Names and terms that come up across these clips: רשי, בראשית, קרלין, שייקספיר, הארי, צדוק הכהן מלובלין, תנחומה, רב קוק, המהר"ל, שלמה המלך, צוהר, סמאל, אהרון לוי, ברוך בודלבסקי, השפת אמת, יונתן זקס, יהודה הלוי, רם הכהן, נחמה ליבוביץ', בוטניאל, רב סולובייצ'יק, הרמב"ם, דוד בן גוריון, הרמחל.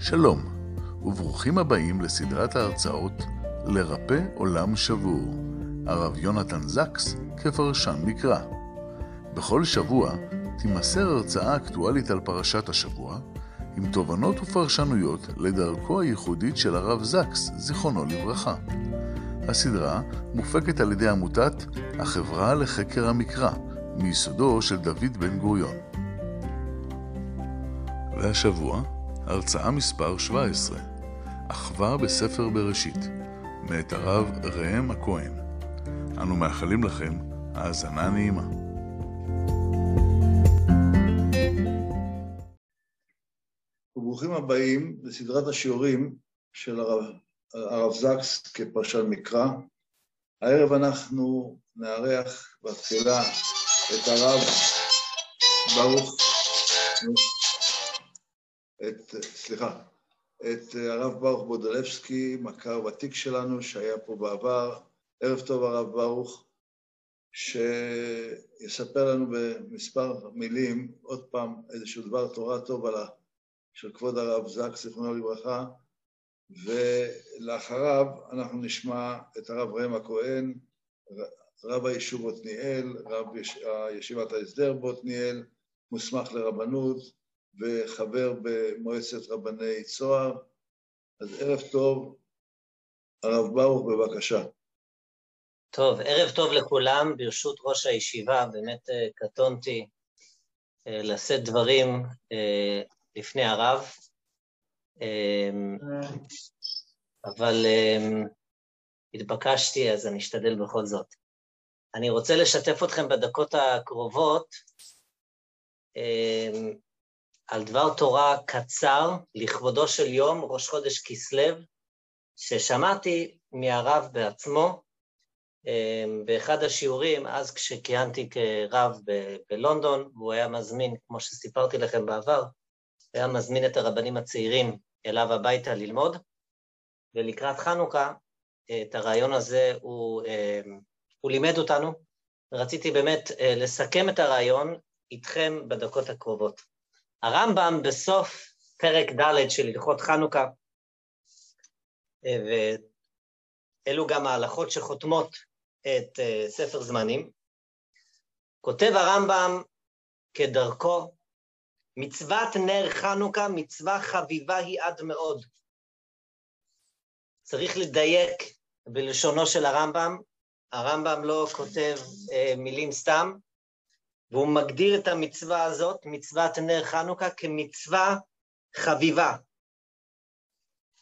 שלום, וברוכים הבאים לסדרת ההרצאות לרפא עולם שבור, הרב יונתן זקס כפרשן מקרא. בכל שבוע תימסר הרצאה אקטואלית על פרשת השבוע, עם תובנות ופרשנויות לדרכו הייחודית של הרב זקס, זיכרונו לברכה. הסדרה מופקת על ידי עמותת החברה לחקר המקרא, מיסודו של דוד בן גוריון. והשבוע, הרצאה מספר 17, אחווה בספר בראשית, מאת הרב רם הכהן. אנו מאחלים לכם האזנה נעימה. וברוכים הבאים לסדרת השיעורים של הרב זקס כפרשן מקרא. הערב אנחנו נארח בתפילה את הרב הרב ברוך בודלבסקי, מכר ותיק שלנו שהיה פה בעבר. ערב טוב הרב ברוך, שיספר לנו במספר מילים עוד פעם איזשהו דבר תורה טוב של כבוד הרב זקס, זיכרונו לברכה, ולאחריו אנחנו נשמע את הרב רם הכהן, רב היישוב בוטניאל, רב ישיבת ההסדר בוטניאל, מוסמך לרבנות וחבר במועצת רבני צוהר. אז ערב טוב, הרב ברוך, בבקשה. טוב, ערב טוב לכולם, ברשות ראש הישיבה. באמת קטונתי לשאת דברים לפני הרב, אבל התבקשתי, אז אני אשתדל בכל זאת. אני רוצה לשתף אתכם בדקות הקרובות על דבר תורה קצר לכבודו של יום ראש חודש כסלו, ששמעתי מהרב בעצמו באחד השיעורים, אז כשכיהנתי כרב בלונדון. והוא היה מזמין, כמו שסיפרתי לכם בעבר, היה מזמין את הרבנים הצעירים אליו הביתה ללמוד, ולקראת חנוכה את הרעיון הזה הוא לימד אותנו. רציתי באמת לסכם את הרעיון איתכם בדקות הקרובות. הרמב"ם בסוף פרק ד' של הלכות חנוכה, ואלו גם ההלכות שחותמות את ספר זמנים, כותב הרמב"ם כדרכו: מצוות נר חנוכה מצווה חביבה היא עד מאוד. צריך לדייק בלשונו של הרמב"ם. הרמב"ם לא כותב מילים סתם, והוא מגדיר את המצווה הזאת, מצוות נר חנוכה, כמצווה חביבה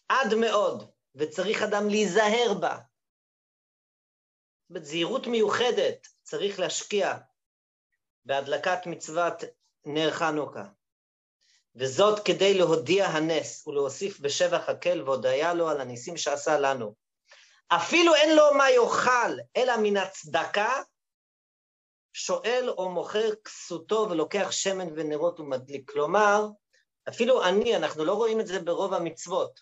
עד מאוד, וצריך אדם להיזהר בה בזהירות מיוחדת. צריך להשקיע בהדלקת מצוות נר חנוכה, וזאת כדי להודיע הנס ולהוסיף בשבח הקל והודיה לו על הניסים שעשה לנו. אפילו אין לו מה יאכל אלא מן הצדקה, שואל או מוכר כסותו ולוקח שמן ונרות ומדליק. כלומר, אפילו אנחנו לא רואים את זה ברוב המצוות,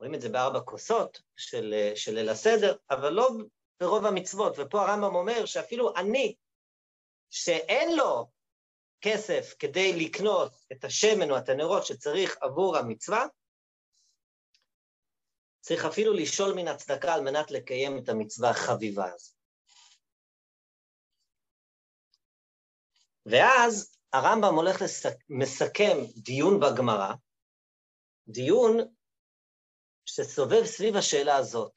רואים את זה בארבע כוסות של ליל הסדר, אבל לא ברוב המצוות. ופה הרמב"ם אומר שאפילו אני, שאין לו כסף כדי לקנות את השמן או את הנרות שצריך עבור המצווה, צריך אפילו לשאול מן הצדקה על מנת לקיים את המצווה החביבה הזאת. ואז הרמב"ם הולך מסכם דיון בגמרא, דיון שסובב סביב השאלה הזאת: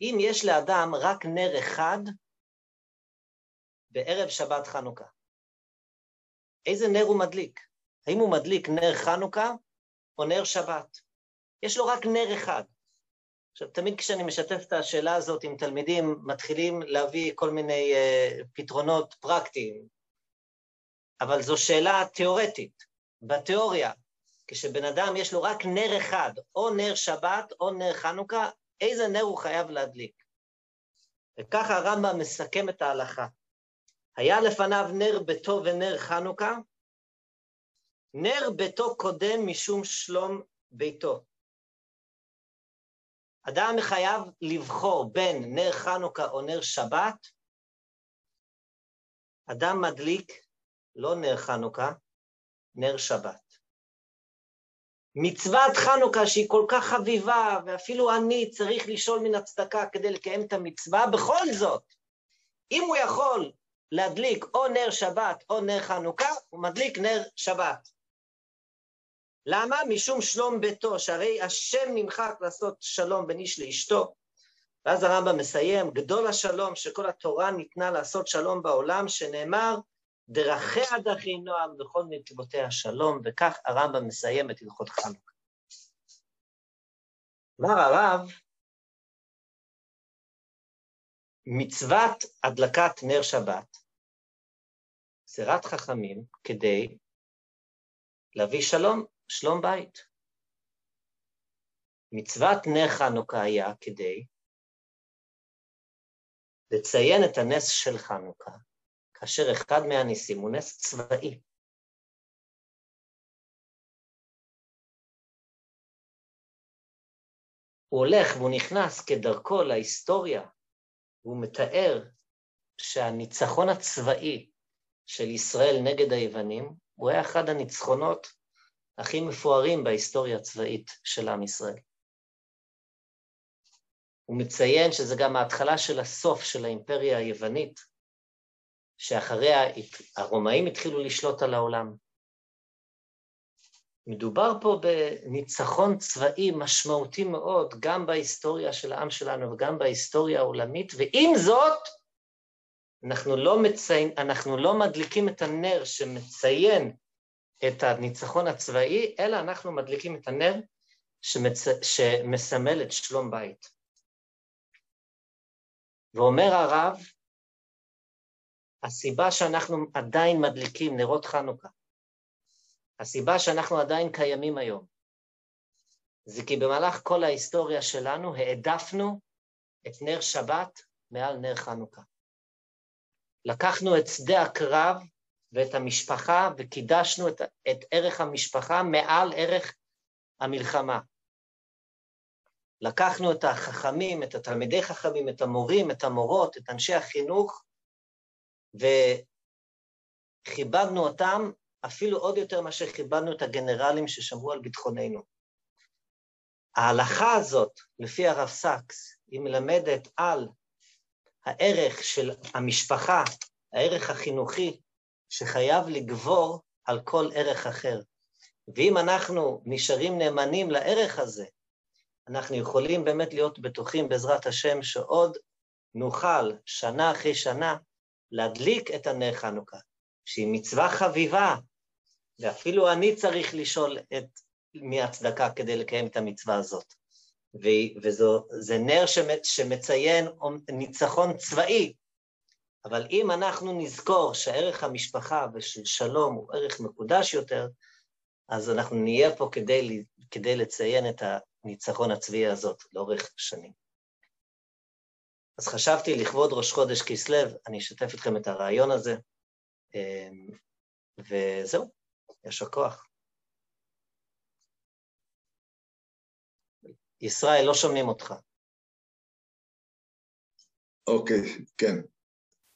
אם יש לאדם רק נר אחד בערב שבת חנוכה, איזה נר הוא מדליק? האם הוא מדליק נר חנוכה או נר שבת? יש לו רק נר אחד. עכשיו, תמיד כשאני משתף את השאלה הזאת עם תלמידים, מתחילים להביא כל מיני פתרונות פרקטיים, אבל זו שאלה תיאורטית. בתיאוריה, כשבן אדם יש לו רק נר אחד, או נר שבת או נר חנוכה, איזה נר הוא חייב להדליק? וככה הרמב"ם מסכם את ההלכה: היה לפניו נר ביתו ונר חנוכה. נר ביתו קודם משום שלום ביתו. אדם חייב לבחור בין נר חנוכה או נר שבת. אדם מדליק לא נר חנוכה, נר שבת. מצוות חנוכה שהיא כל כך חביבה, ואפילו אני צריך לשאול מן הצדקה כדי לקיים את המצווה, בכל זאת, אם הוא יכול להדליק או נר שבת או נר חנוכה, הוא מדליק נר שבת. למה? משום שלום ביתו, שהרי השם נמחק לעשות שלום בין איש לאשתו. ואז הרמב"ם מסיים, גדול השלום שכל התורה ניתנה לעשות שלום בעולם, שנאמר, דרכי הדרכי נועם וכל נתיבותי השלום, וכך הרמב"ם מסיים את הלכות חנוכה. אמר הרב, מצוות הדלקת נר שבת, סירת חכמים כדי להביא שלום, שלום בית. מצוות נר חנוכה היה כדי לציין את הנס של חנוכה, כאשר אחד מהניסים הוא נס צבאי. הוא הולך והוא נכנס כדרכו להיסטוריה, והוא מתאר שהניצחון הצבאי של ישראל נגד היוונים, הוא היה אחד הניצחונות הכי מפוארים בהיסטוריה הצבאית של עם ישראל. הוא מציין שזה גם ההתחלה של הסוף של האימפריה היוונית, שאחריה הרומאים התחילו לשלוט על העולם. מדובר פה בניצחון צבאי משמעותי מאוד, גם בהיסטוריה של העם שלנו וגם בהיסטוריה העולמית, ועם זאת, אנחנו לא מדליקים את הנר שמציין את הניצחון הצבאי, אלא אנחנו מדליקים את הנר שמסמל את שלום בית. ואומר הרב, הסיבה שאנחנו עדיין מדליקים נרות חנוכה, הסיבה שאנחנו עדיין קיימים היום, זה כי במהלך כל ההיסטוריה שלנו העדפנו את נר שבת מעל נר חנוכה. לקחנו את שדה הקרב ואת המשפחה וקידשנו את ערך המשפחה מעל ערך המלחמה. לקחנו את החכמים, את התלמידי חכמים, את המורים, את המורות, את אנשי החינוך, וחיבדנו אותם אפילו עוד יותר מה שחיבדנו את הגנרלים ששמרו על ביטחוננו. ההלכה הזאת, לפי הרב סקס, היא מלמדת על הערך של המשפחה, הערך החינוכי, שחייב לגבור על כל ערך אחר. ואם אנחנו נשארים נאמנים לערך הזה, אנחנו יכולים באמת להיות בטוחים בעזרת השם שעוד נוכל שנה אחרי שנה להדליק את הנר חנוכה, שהיא מצווה חביבה, ואפילו אני צריך לשאול מי הצדקה כדי לקיים את המצווה הזאת. וזה נר שמציין ניצחון צבאי, אבל אם אנחנו נזכור שערך המשפחה ושל שלום הוא ערך מקודש יותר, אז אנחנו נהיה פה כדי לציין את הניצחון הצבאי הזאת לאורך שנים. אז חשבתי לכבוד ראש חודש כסלו, אני אשתף אתכם את הרעיון הזה, וזהו, יש הכוח. ישראל, לא שומעים אותך. אוקיי, כן.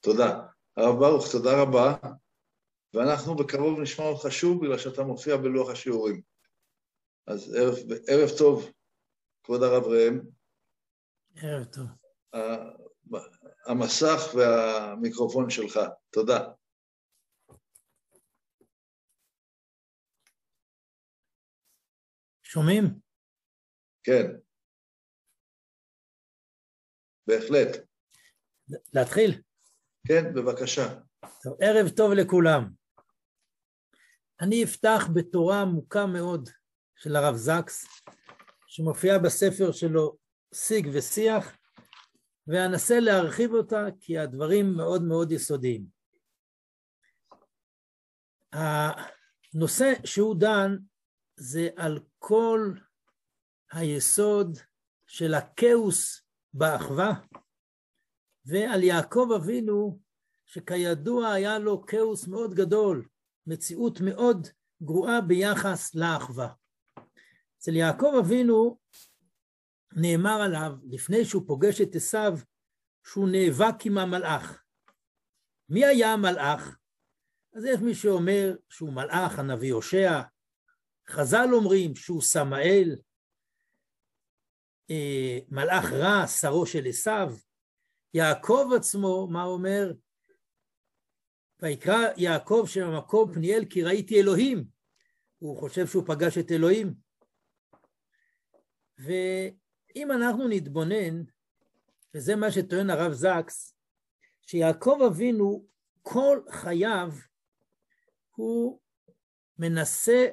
תודה. הרב ברוך, תודה רבה. ואנחנו בקרוב נשמע אותך שוב, בגלל שאתה מופיע בלוח השיעורים. אז ערב טוב, כבוד הרב רם. ערב טוב. המסך והמיקרופון שלך. תודה. שומעים? כן. בהחלט. להתחיל? כן, בבקשה. טוב, ערב טוב לכולם. אני אפתח בתורה עמוקה מאוד של הרב זקס, שמופיעה בספר שלו שיג ושיח, ואנסה להרחיב אותה, כי הדברים מאוד מאוד יסודיים. הנושא שהוא דן, זה על כל היסוד של הכאוס באחווה, ועל יעקב אבינו, שכידוע היה לו כאוס מאוד גדול, מציאות מאוד גרועה ביחס לאחווה. אצל יעקב אבינו, נאמר עליו, לפני שהוא פוגש את עשיו, שהוא נאבק עם המלאך. מי היה המלאך? אז יש מי שאומר שהוא מלאך, הנביא הושע, חז"ל אומרים שהוא סמאל, מלאך רע, שרו של עשיו. יעקב עצמו, מה אומר? ויקרא יעקב של המקום פניאל כי ראיתי אלוהים. הוא חושב שהוא פגש את אלוהים. ואם אנחנו נתבונן, וזה מה שטוען הרב זקס, שיעקב אבינו כל חייו הוא מנסה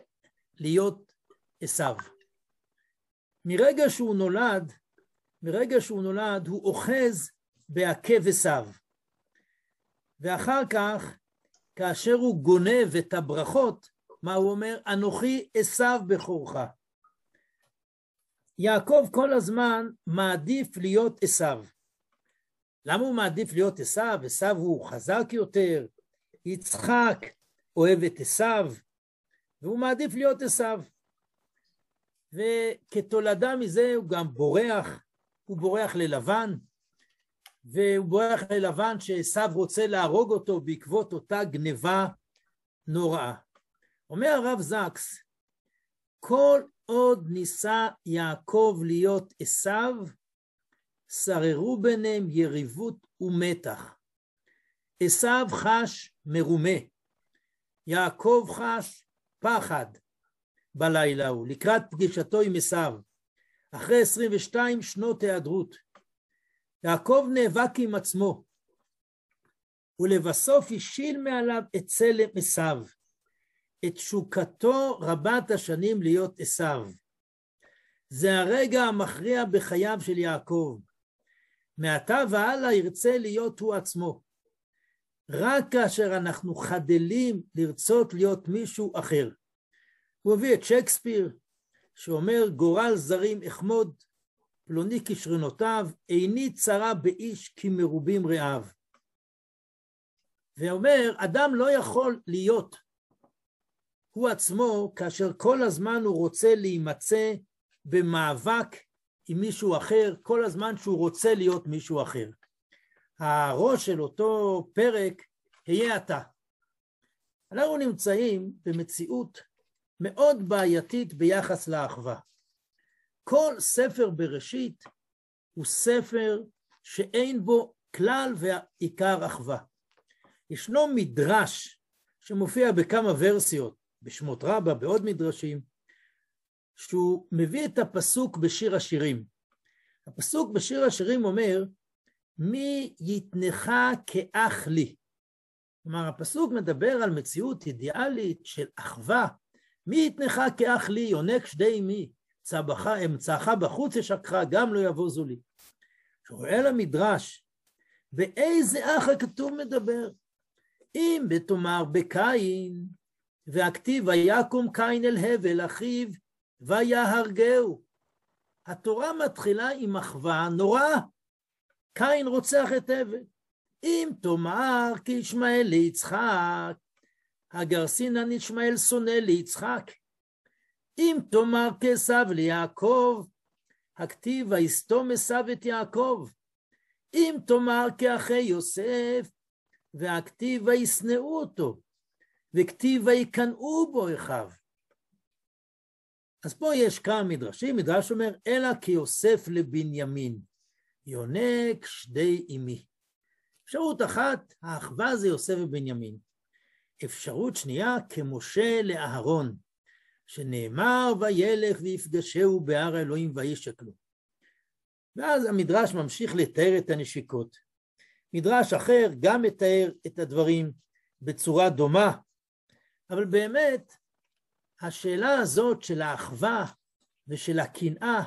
להיות עשיו. מרגע שהוא נולד הוא אוחז בעקב עשיו. ואחר כך כאשר הוא גונב את הברכות, מה הוא אומר? אנוכי עשיו בכורך. יעקב כל הזמן מעדיף להיות עשיו. למה הוא מעדיף להיות עשיו? עשיו הוא חזק יותר, יצחק אוהב את עשיו, והוא מעדיף להיות עשיו. וכתולדה מזה הוא גם בורח, הוא בורח ללבן, והוא בורח ללבן שעשיו רוצה להרוג אותו בעקבות אותה גניבה נוראה. אומר הרב זקס, כל עוד ניסה יעקב להיות עשיו, שררו ביניהם יריבות ומתח. עשיו חש מרומה, יעקב חש פחד בלילה הוא, לקראת פגישתו עם עשיו, אחרי 22 שנות היעדרות. יעקב נאבק עם עצמו, ולבסוף השיל מעליו את צלם עשיו, את שוקתו רבת השנים להיות עשיו. זה הרגע המכריע בחייו של יעקב. מעתה והלאה ירצה להיות הוא עצמו. רק כאשר אנחנו חדלים לרצות להיות מישהו אחר. הוא הביא את שייקספיר, שאומר גורל זרים אחמוד, פלוני כשרונותיו, איני צרה באיש כי מרובים רעיו. ואומר, אדם לא יכול להיות הוא עצמו, כאשר כל הזמן הוא רוצה להימצא במאבק עם מישהו אחר, כל הזמן שהוא רוצה להיות מישהו אחר. הראש של אותו פרק, היה אתה. אנחנו נמצאים במציאות מאוד בעייתית ביחס לאחווה. כל ספר בראשית הוא ספר שאין בו כלל ועיקר אחווה. ישנו מדרש שמופיע בכמה ורסיות, בשמות רבה, בעוד מדרשים, שהוא מביא את הפסוק בשיר השירים. הפסוק בשיר השירים אומר, מי יתנך כאח לי? כלומר, הפסוק מדבר על מציאות אידיאלית של אחווה. מי יתנך כאח לי? יונק שדי מי? אמצעך בחוץ ישקך, גם לא יבוזו לי. שואל המדרש, באיזה אח הכתוב מדבר? אם בתומר בקין, והכתיב ויקום קין אל הבל אחיו ויהרגהו. התורה מתחילה עם אחווה נוראה. קין רוצח את הבל. אם תאמר כי ישמעאל ליצחק, הגרסינן ישמעאל שונא ליצחק. אם תאמר כעשיו ליעקב, הכתיב ויסתום עשיו את יעקב. אם תאמר כאחי יוסף, והכתיב וישנאו אותו. וכתיב ויקנאו בו אחיו. אז פה יש כמה מדרשים, מדרש אומר, אלא כי יוסף לבנימין, יונק שדי אמי. אפשרות אחת, האחווה זה יוסף ובנימין. אפשרות שנייה, כמשה לאהרון, שנאמר וילך ויפגשהו בהר האלוהים וישקלו. ואז המדרש ממשיך לתאר את הנשיקות. מדרש אחר גם מתאר את הדברים בצורה דומה, אבל באמת, השאלה הזאת של האחווה ושל הקנאה,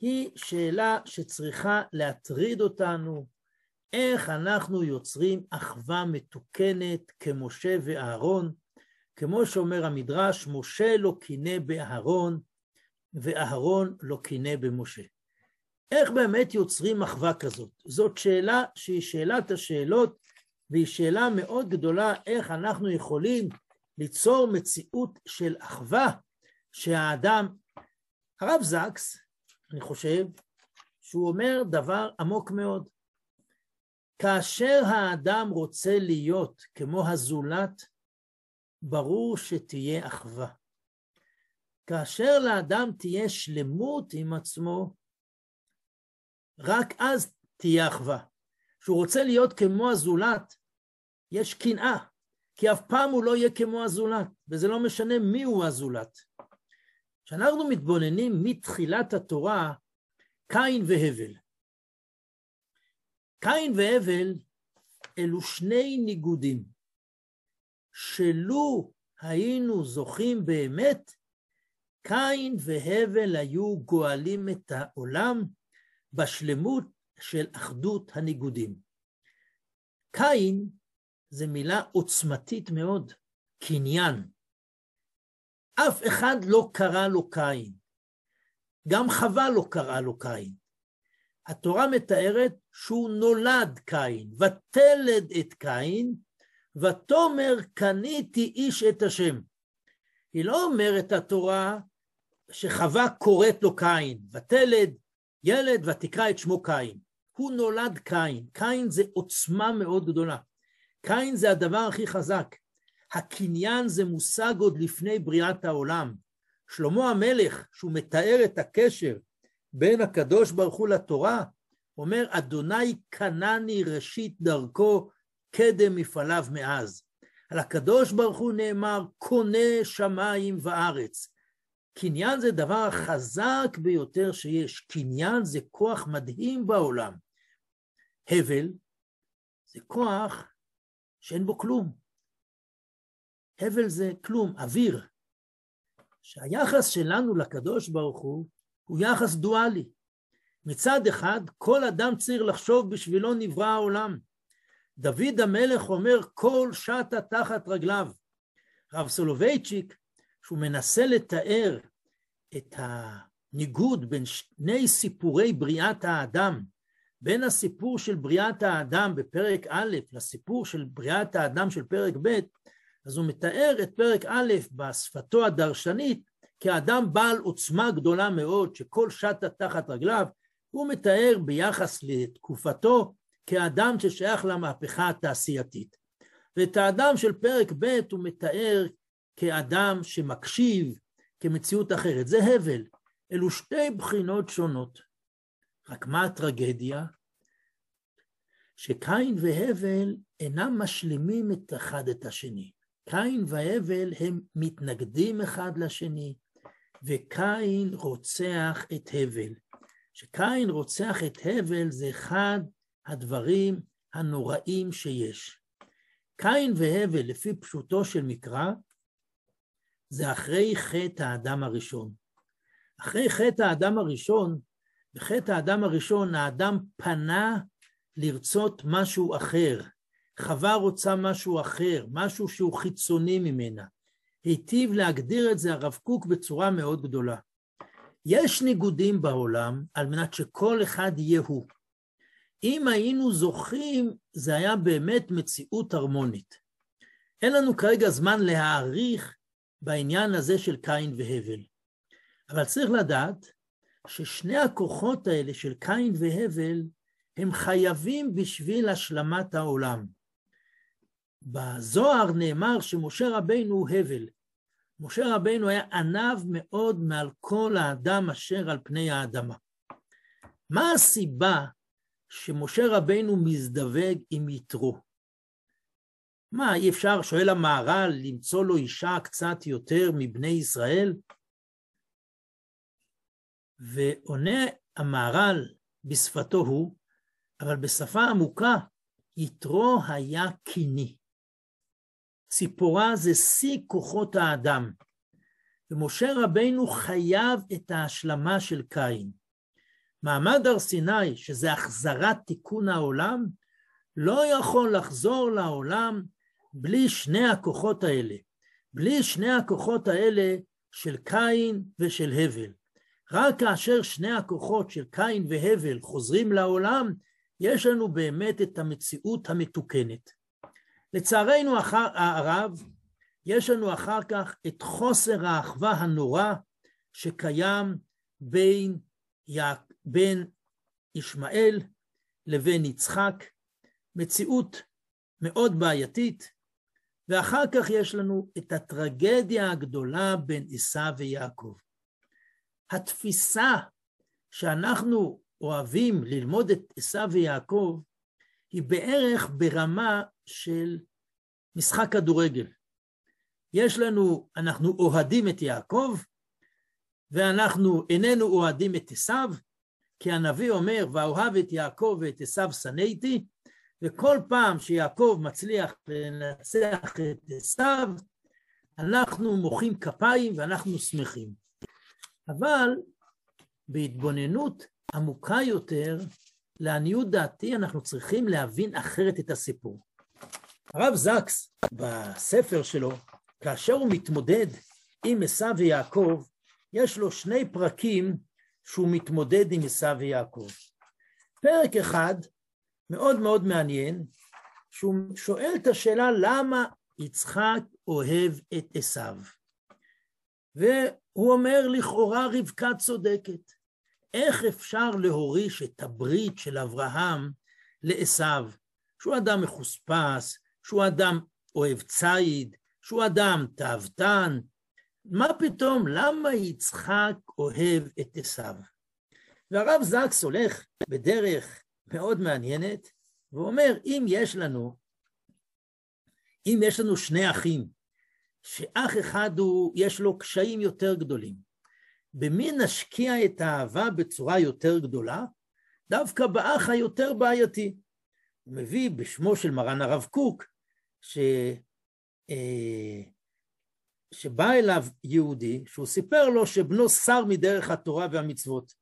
היא שאלה שצריכה להטריד אותנו, איך אנחנו יוצרים אחווה מתוקנת כמשה ואהרון, כמו שאומר המדרש, משה לא קינא באהרון, ואהרון לא קינא במשה. איך באמת יוצרים אחווה כזאת? זאת שאלה שהיא שאלת השאלות, והיא שאלה מאוד גדולה, איך אנחנו יכולים ליצור מציאות של אחווה שהאדם, הרב זקס, אני חושב, שהוא אומר דבר עמוק מאוד. כאשר האדם רוצה להיות כמו הזולת, ברור שתהיה אחווה. כאשר לאדם תהיה שלמות עם עצמו, רק אז תהיה אחווה. שהוא רוצה להיות כמו הזולת, יש קנאה, כי אף פעם הוא לא יהיה כמו הזולת, וזה לא משנה מי הוא הזולת. כשאנחנו מתבוננים מתחילת התורה, קין והבל. קין והבל אלו שני ניגודים, שלו היינו זוכים באמת, קין והבל היו גואלים את העולם בשלמות של אחדות הניגודים. קין זה מילה עוצמתית מאוד, קניין. אף אחד לא קרא לו קין, גם חווה לא קרא לו קין. התורה מתארת שהוא נולד קין, ותלד את קין, ותאמר קניתי איש את השם. היא לא אומרת התורה שחווה קוראת לו קין, ותלד ילד ותקרא את שמו קין. הוא נולד קין, קין זה עוצמה מאוד גדולה. קין זה הדבר הכי חזק. הקניין זה מושג עוד לפני בריאת העולם. שלמה המלך, שהוא מתאר את הקשר בין הקדוש ברוך הוא לתורה, אומר, אדוני קנני ראשית דרכו, קדם מפעליו מאז. על הקדוש ברוך הוא נאמר, קונה שמיים וארץ. קניין זה דבר חזק ביותר שיש. קניין זה כוח מדהים בעולם. הבל זה כוח שאין בו כלום. הבל זה כלום, אוויר. שהיחס שלנו לקדוש ברוך הוא יחס דואלי. מצד אחד, כל אדם צריך לחשוב בשבילו נברא העולם. דוד המלך אומר, כל שטה תחת רגליו. רב סולובייצ'יק, שהוא מנסה לתאר את הניגוד בין שני סיפורי בריאת האדם, בין הסיפור של בריאת האדם בפרק א' לסיפור של בריאת האדם של פרק ב', אז הוא מתאר את פרק א' בשפתו הדרשנית, כאדם בעל עוצמה גדולה מאוד, שכל שטה תחת רגליו, הוא מתאר ביחס לתקופתו, כאדם ששייך למהפכה התעשייתית. ואת האדם של פרק ב' הוא מתאר כאדם שמקשיב, כמציאות אחרת. זה הבל. אלו שתי בחינות שונות. רק מה הטרגדיה? שקין והבל אינם משלימים את אחד את השני. קין והבל הם מתנגדים אחד לשני, וקין רוצח את הבל. שקין רוצח את הבל זה אחד הדברים הנוראים שיש. קין והבל, לפי פשוטו של מקרא, זה אחרי חטא האדם הראשון. אחרי חטא האדם הראשון, בחטא האדם הראשון, האדם פנה לרצות משהו אחר. חווה רוצה משהו אחר, משהו שהוא חיצוני ממנה. היטיב להגדיר את זה הרב קוק בצורה מאוד גדולה. יש ניגודים בעולם על מנת שכל אחד יהיה הוא. אם היינו זוכים, זה היה באמת מציאות הרמונית. אין לנו כרגע זמן להעריך בעניין הזה של קין והבל. אבל צריך לדעת ששני הכוחות האלה של קין והבל הם חייבים בשביל השלמת העולם. בזוהר נאמר שמשה רבינו הוא הבל. משה רבינו היה עניו מאוד מעל כל האדם אשר על פני האדמה. מה הסיבה שמשה רבינו מזדווג עם יתרו? מה, אי אפשר, שואל המהר"ל, למצוא לו אישה קצת יותר מבני ישראל? ועונה המהר"ל בשפתו הוא, אבל בשפה עמוקה, יתרו היה קיני. ציפורה זה שיא כוחות האדם. ומשה רבינו חייב את ההשלמה של קין. מעמד הר סיני, שזה החזרת תיקון העולם, לא יכול לחזור לעולם בלי שני הכוחות האלה. בלי שני הכוחות האלה של קין ושל הבל. רק כאשר שני הכוחות של קין והבל חוזרים לעולם, יש לנו באמת את המציאות המתוקנת. לצערנו הרב, יש לנו אחר כך את חוסר האחווה הנורא שקיים בין ישמעאל לבין יצחק, מציאות מאוד בעייתית, ואחר כך יש לנו את הטרגדיה הגדולה בין עשיו ויעקב. התפיסה שאנחנו אוהבים ללמוד את עשיו ויעקב, היא בערך ברמה של משחק כדורגל. יש לנו, אנחנו אוהדים את יעקב, ואנחנו איננו אוהדים את עשיו, כי הנביא אומר, ואוהב את יעקב ואת עשיו שנאתי, וכל פעם שיעקב מצליח לנצח את עשיו, אנחנו מוחאים כפיים ואנחנו שמחים. אבל בהתבוננות עמוקה יותר, לעניות דעתי אנחנו צריכים להבין אחרת את הסיפור. הרב זקס בספר שלו, כאשר הוא מתמודד עם עשיו ויעקב, יש לו שני פרקים שהוא מתמודד עם עשיו ויעקב. פרק אחד, מאוד מאוד מעניין, שהוא שואל את השאלה למה יצחק אוהב את עשיו. והוא אומר לכאורה רבקה צודקת. איך אפשר להוריש את הברית של אברהם לעשיו, שהוא אדם מחוספס, שהוא אדם אוהב ציד, שהוא אדם תאוותן, מה פתאום, למה יצחק אוהב את עשיו? והרב זקס הולך בדרך מאוד מעניינת, ואומר, אם יש לנו שני אחים, שאח אחד יש לו קשיים יותר גדולים, במי נשקיע את האהבה בצורה יותר גדולה? דווקא באח היותר בעייתי. הוא מביא בשמו של מרן הרב קוק, שבא אליו יהודי, שהוא סיפר לו שבנו שר מדרך התורה והמצוות,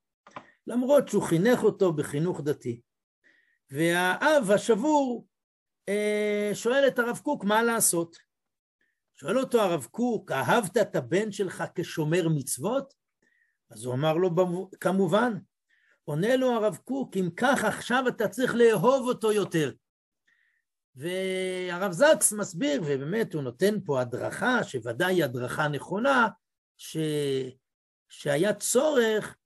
למרות שהוא חינך אותו בחינוך דתי. והאב השבור שואל את הרב קוק מה לעשות. שואל אותו הרב קוק, אהבת את הבן שלך כשומר מצוות? אז הוא אמר לו, כמובן. עונה לו הרב קוק, אם כך עכשיו אתה צריך לאהוב אותו יותר. והרב זקס מסביר, ובאמת הוא נותן פה הדרכה, שוודאי היא הדרכה נכונה, שהיה צורך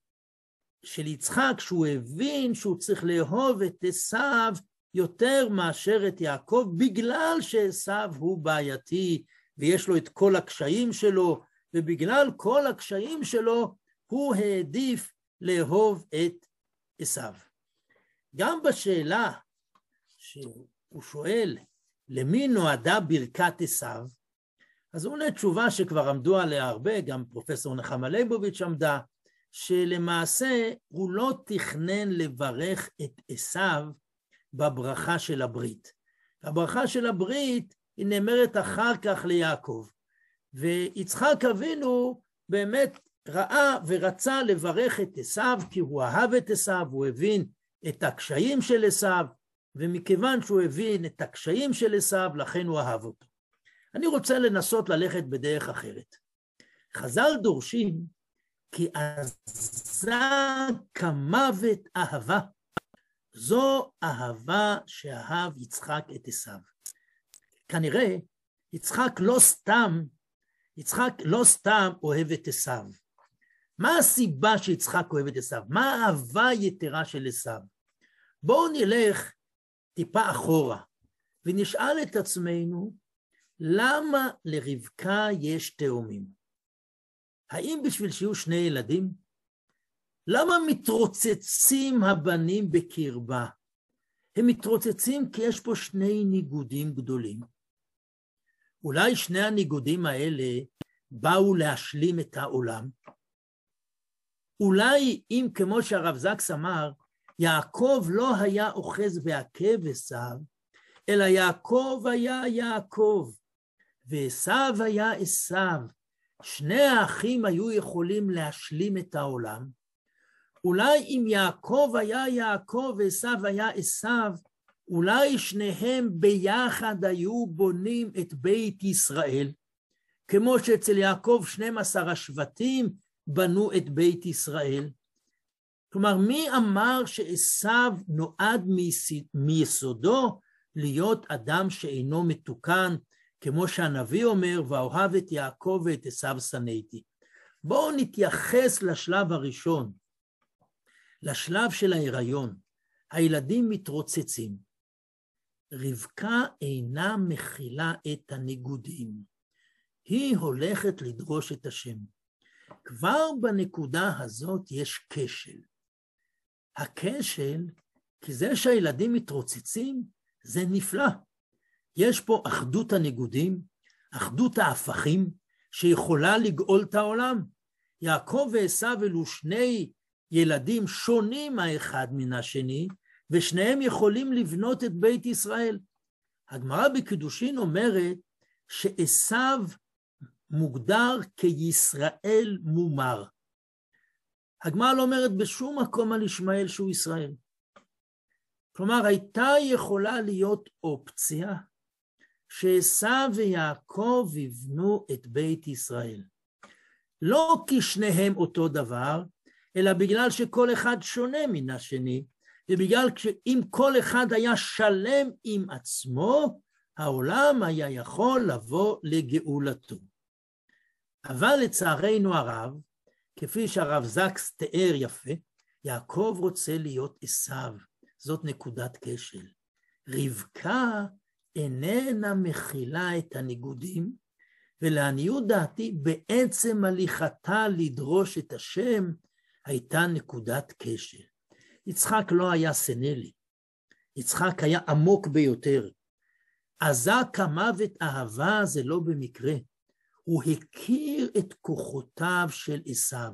של יצחק, שהוא הבין שהוא צריך לאהוב את עשיו יותר מאשר את יעקב, בגלל שעשיו הוא בעייתי, ויש לו את כל הקשיים שלו, ובגלל כל הקשיים שלו, הוא העדיף לאהוב את עשיו. גם בשאלה שהוא שואל, למי נועדה ברכת עשיו, אז הוא עונה תשובה שכבר עמדו עליה הרבה, גם פרופסור נחמה ליבוביץ' עמדה, שלמעשה הוא לא תכנן לברך את עשיו בברכה של הברית. הברכה של הברית היא נאמרת אחר כך ליעקב, ויצחק אבינו באמת, ראה ורצה לברך את עשיו, כי הוא אהב את עשיו, הוא הבין את הקשיים של עשיו, ומכיוון שהוא הבין את הקשיים של עשיו, לכן הוא אהב אותו. אני רוצה לנסות ללכת בדרך אחרת. חז"ל דורשים, כי עזה כמוות אהבה, זו אהבה שאהב יצחק את עשיו. כנראה, יצחק לא סתם אוהב את עשיו. מה הסיבה שיצחק אוהב את עשיו? מה האהבה היתרה של עשיו? בואו נלך טיפה אחורה, ונשאל את עצמנו, למה לרבקה יש תאומים? האם בשביל שיהיו שני ילדים? למה מתרוצצים הבנים בקרבה? הם מתרוצצים כי יש פה שני ניגודים גדולים. אולי שני הניגודים האלה באו להשלים את העולם? אולי אם כמו שהרב זקס אמר, יעקב לא היה אוחז בעקב עשיו, אלא יעקב היה יעקב, ועשיו היה עשיו. שני האחים היו יכולים להשלים את העולם. אולי אם יעקב היה יעקב ועשיו היה עשיו, אולי שניהם ביחד היו בונים את בית ישראל, כמו שאצל יעקב 12 השבטים בנו את בית ישראל. כלומר, מי אמר שעשיו נועד מיסודו להיות אדם שאינו מתוקן, כמו שהנביא אומר, ואוהב את יעקב ואת עשיו שנאתי. בואו נתייחס לשלב הראשון, לשלב של ההיריון. הילדים מתרוצצים. רבקה אינה מכילה את הניגודים, היא הולכת לדרוש את השם. כבר בנקודה הזאת יש כשל. הכשל, כי זה שהילדים מתרוצצים, זה נפלא. יש פה אחדות הניגודים, אחדות ההפכים, שיכולה לגאול את העולם. יעקב ועשיו אלו שני ילדים שונים האחד מן השני, ושניהם יכולים לבנות את בית ישראל. הגמרא בקידושין אומרת שעשיו מוגדר כישראל מומר. הגמרא לא אומרת בשום מקום על ישמעאל שהוא ישראל. כלומר, הייתה יכולה להיות אופציה שעשיו ויעקב יבנו את בית ישראל. לא כי שניהם אותו דבר, אלא בגלל שכל אחד שונה מן השני, ובגלל שאם כל אחד היה שלם עם עצמו, העולם היה יכול לבוא לגאולתו. אבל לצערנו הרב, כפי שהרב זקס תיאר יפה, יעקב רוצה להיות עשיו, זאת נקודת כשל. רבקה איננה מכילה את הניגודים, ולעניות דעתי בעצם הליכתה לדרוש את השם, הייתה נקודת כשל. יצחק לא היה סנלי, יצחק היה עמוק ביותר. עזק המוות אהבה זה לא במקרה, הוא הכיר את כוחותיו של עשיו.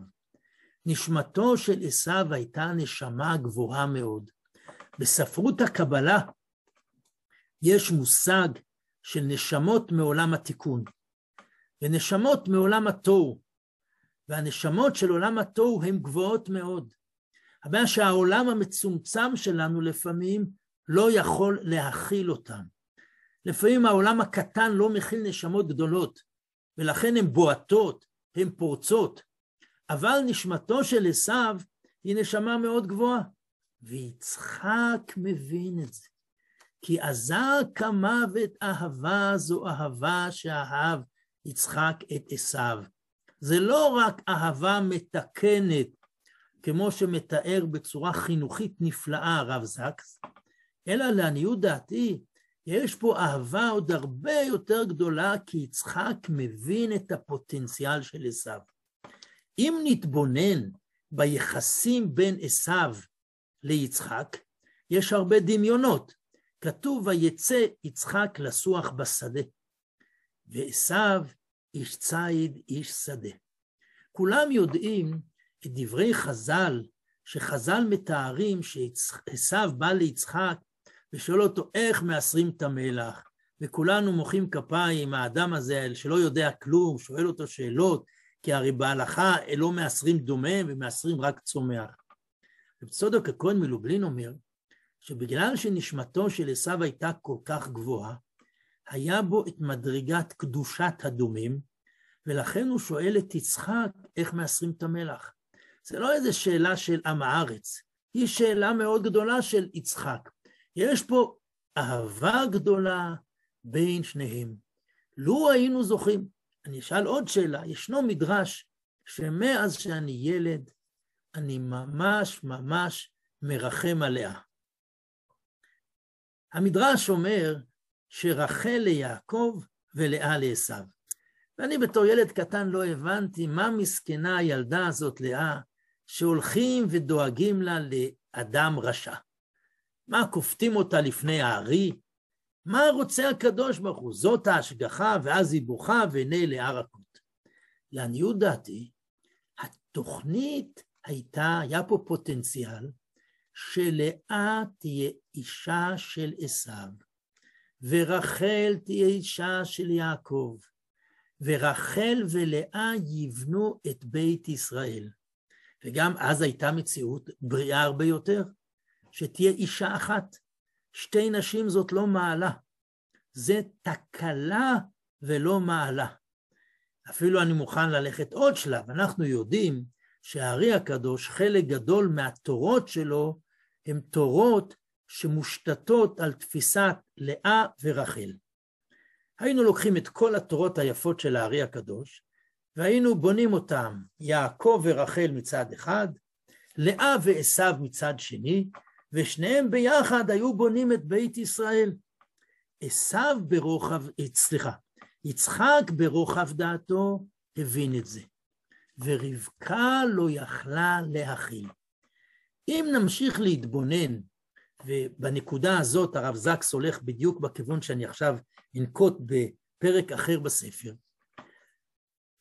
נשמתו של עשיו הייתה נשמה גבוהה מאוד. בספרות הקבלה יש מושג של נשמות מעולם התיקון, ונשמות מעולם התוהו, והנשמות של עולם התוהו הן גבוהות מאוד. הבעיה שהעולם המצומצם שלנו לפעמים לא יכול להכיל אותם. לפעמים העולם הקטן לא מכיל נשמות גדולות, ולכן הן בועטות, הן פורצות. אבל נשמתו של עשיו היא נשמה מאוד גבוהה. ויצחק מבין את זה. כי עזק המוות אהבה זו אהבה שאהב יצחק את עשיו. זה לא רק אהבה מתקנת, כמו שמתאר בצורה חינוכית נפלאה הרב זקס, אלא לעניות דעתי, יש פה אהבה עוד הרבה יותר גדולה, כי יצחק מבין את הפוטנציאל של עשיו. אם נתבונן ביחסים בין עשיו ליצחק, יש הרבה דמיונות. כתוב, ויצא יצחק לסוח בשדה, ועשיו איש ציד איש שדה. כולם יודעים את דברי חז"ל, שחז"ל מתארים שעשיו בא ליצחק ושואל אותו איך מעשרים את המלח, וכולנו מוחאים כפיים, האדם הזה שלא יודע כלום, שואל אותו שאלות, כי הרי בהלכה לא מעשרים דומם ומעשרים רק צומח. רב צדוק הכהן מלובלין אומר, שבגלל שנשמתו של עשיו הייתה כל כך גבוהה, היה בו את מדרגת קדושת הדומים, ולכן הוא שואל את יצחק איך מעשרים את המלח. זה לא איזו שאלה של עם הארץ, היא שאלה מאוד גדולה של יצחק. יש פה אהבה גדולה בין שניהם. לו היינו זוכים, אני אשאל עוד שאלה, ישנו מדרש שמאז שאני ילד, אני ממש מרחם עליה. המדרש אומר שרחל ליעקב ולאה לעשיו. ואני בתור ילד קטן לא הבנתי מה מסכנה הילדה הזאת לאה, שהולכים ודואגים לה לאדם רשע. מה כופתים אותה לפני הארי? מה רוצה הקדוש ברוך הוא? זאת ההשגחה, ואז היא בוכה ועיני לאה רכות. לעניות דעתי, התוכנית היה פה פוטנציאל, שלאה תהיה אישה של עשיו, ורחל תהיה אישה של יעקב, ורחל ולאה יבנו את בית ישראל. וגם אז הייתה מציאות בריאה הרבה יותר, שתהיה אישה אחת. שתי נשים זאת לא מעלה, זה תקלה ולא מעלה. אפילו אני מוכן ללכת עוד שלב, אנחנו יודעים שהארי הקדוש, חלק גדול מהתורות שלו, הם תורות שמושתתות על תפיסת לאה ורחל. היינו לוקחים את כל התורות היפות של הארי הקדוש, והיינו בונים אותם, יעקב ורחל מצד אחד, לאה ועשיו מצד שני, ושניהם ביחד היו בונים את בית ישראל. יצחק ברוחב דעתו הבין את זה, ורבקה לא יכלה להכיל. אם נמשיך להתבונן, ובנקודה הזאת הרב זקס הולך בדיוק בכיוון שאני עכשיו אנקוט בפרק אחר בספר,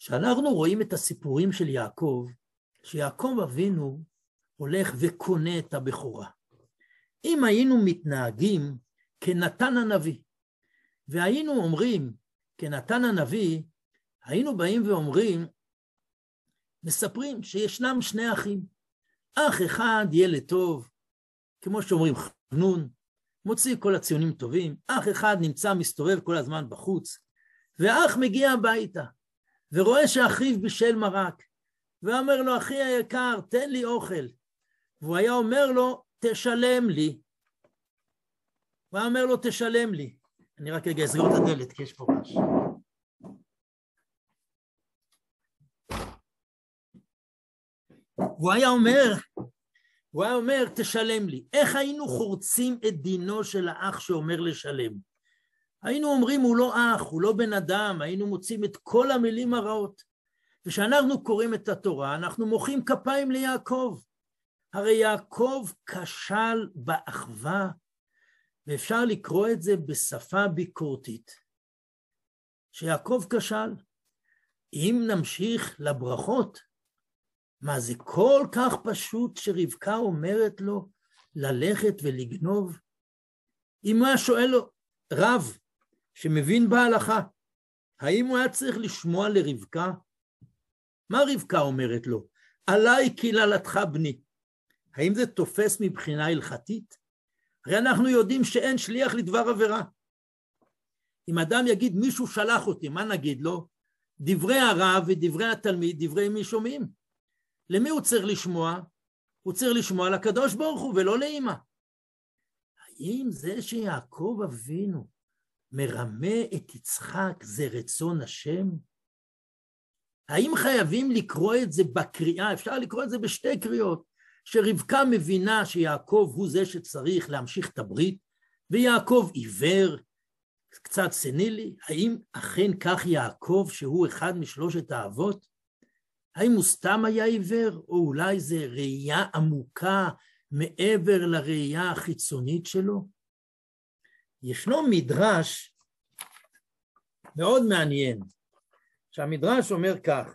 שאנחנו רואים את הסיפורים של יעקב, שיעקב אבינו הולך וקונה את הבכורה. אם היינו מתנהגים כנתן הנביא, והיינו אומרים כנתן הנביא, היינו באים ואומרים, מספרים שישנם שני אחים, אח אחד ילד טוב, כמו שאומרים חנון, מוציא כל הציונים טובים, אח אחד נמצא מסתובב כל הזמן בחוץ, ואח מגיע הביתה, ורואה שאחיו בישל מרק, ואומר לו, אחי היקר, תן לי אוכל, והוא היה אומר לו, תשלם לי, אני רק רגע אסגור את הדלת, כי יש פה רעש. הוא היה אומר, תשלם לי. איך היינו חורצים את דינו של האח שאומר לשלם? היינו אומרים, הוא לא אח, הוא לא בן אדם, היינו מוצאים את כל המילים הרעות. וכשאנחנו קוראים את התורה, אנחנו מוחאים כפיים ליעקב. הרי יעקב כשל באחווה, ואפשר לקרוא את זה בשפה ביקורתית, שיעקב כשל. אם נמשיך לברכות, מה זה כל כך פשוט שרבקה אומרת לו ללכת ולגנוב? אמא שואל לו, רב שמבין בהלכה, האם הוא היה צריך לשמוע לרבקה? מה רבקה אומרת לו? עליי קללתך בני. האם זה תופס מבחינה הלכתית? הרי אנחנו יודעים שאין שליח לדבר עבירה. אם אדם יגיד מישהו שלח אותי, מה נגיד לו? דברי הרב ודברי התלמיד, דברי מי שומעים? למי הוא צריך לשמוע? הוא צריך לשמוע לקדוש ברוך הוא ולא לאמא. האם זה שיעקב אבינו מרמה את יצחק זה רצון השם? האם חייבים לקרוא את זה בקריאה? אפשר לקרוא את זה בשתי קריאות. שרבקה מבינה שיעקב הוא זה שצריך להמשיך את הברית, ויעקב עיוור, קצת סנילי. האם אכן כך יעקב שהוא אחד משלושת האבות? האם הוא סתם היה עיוור, או אולי זה ראייה עמוקה מעבר לראייה החיצונית שלו? ישנו מדרש מאוד מעניין, שהמדרש אומר כך,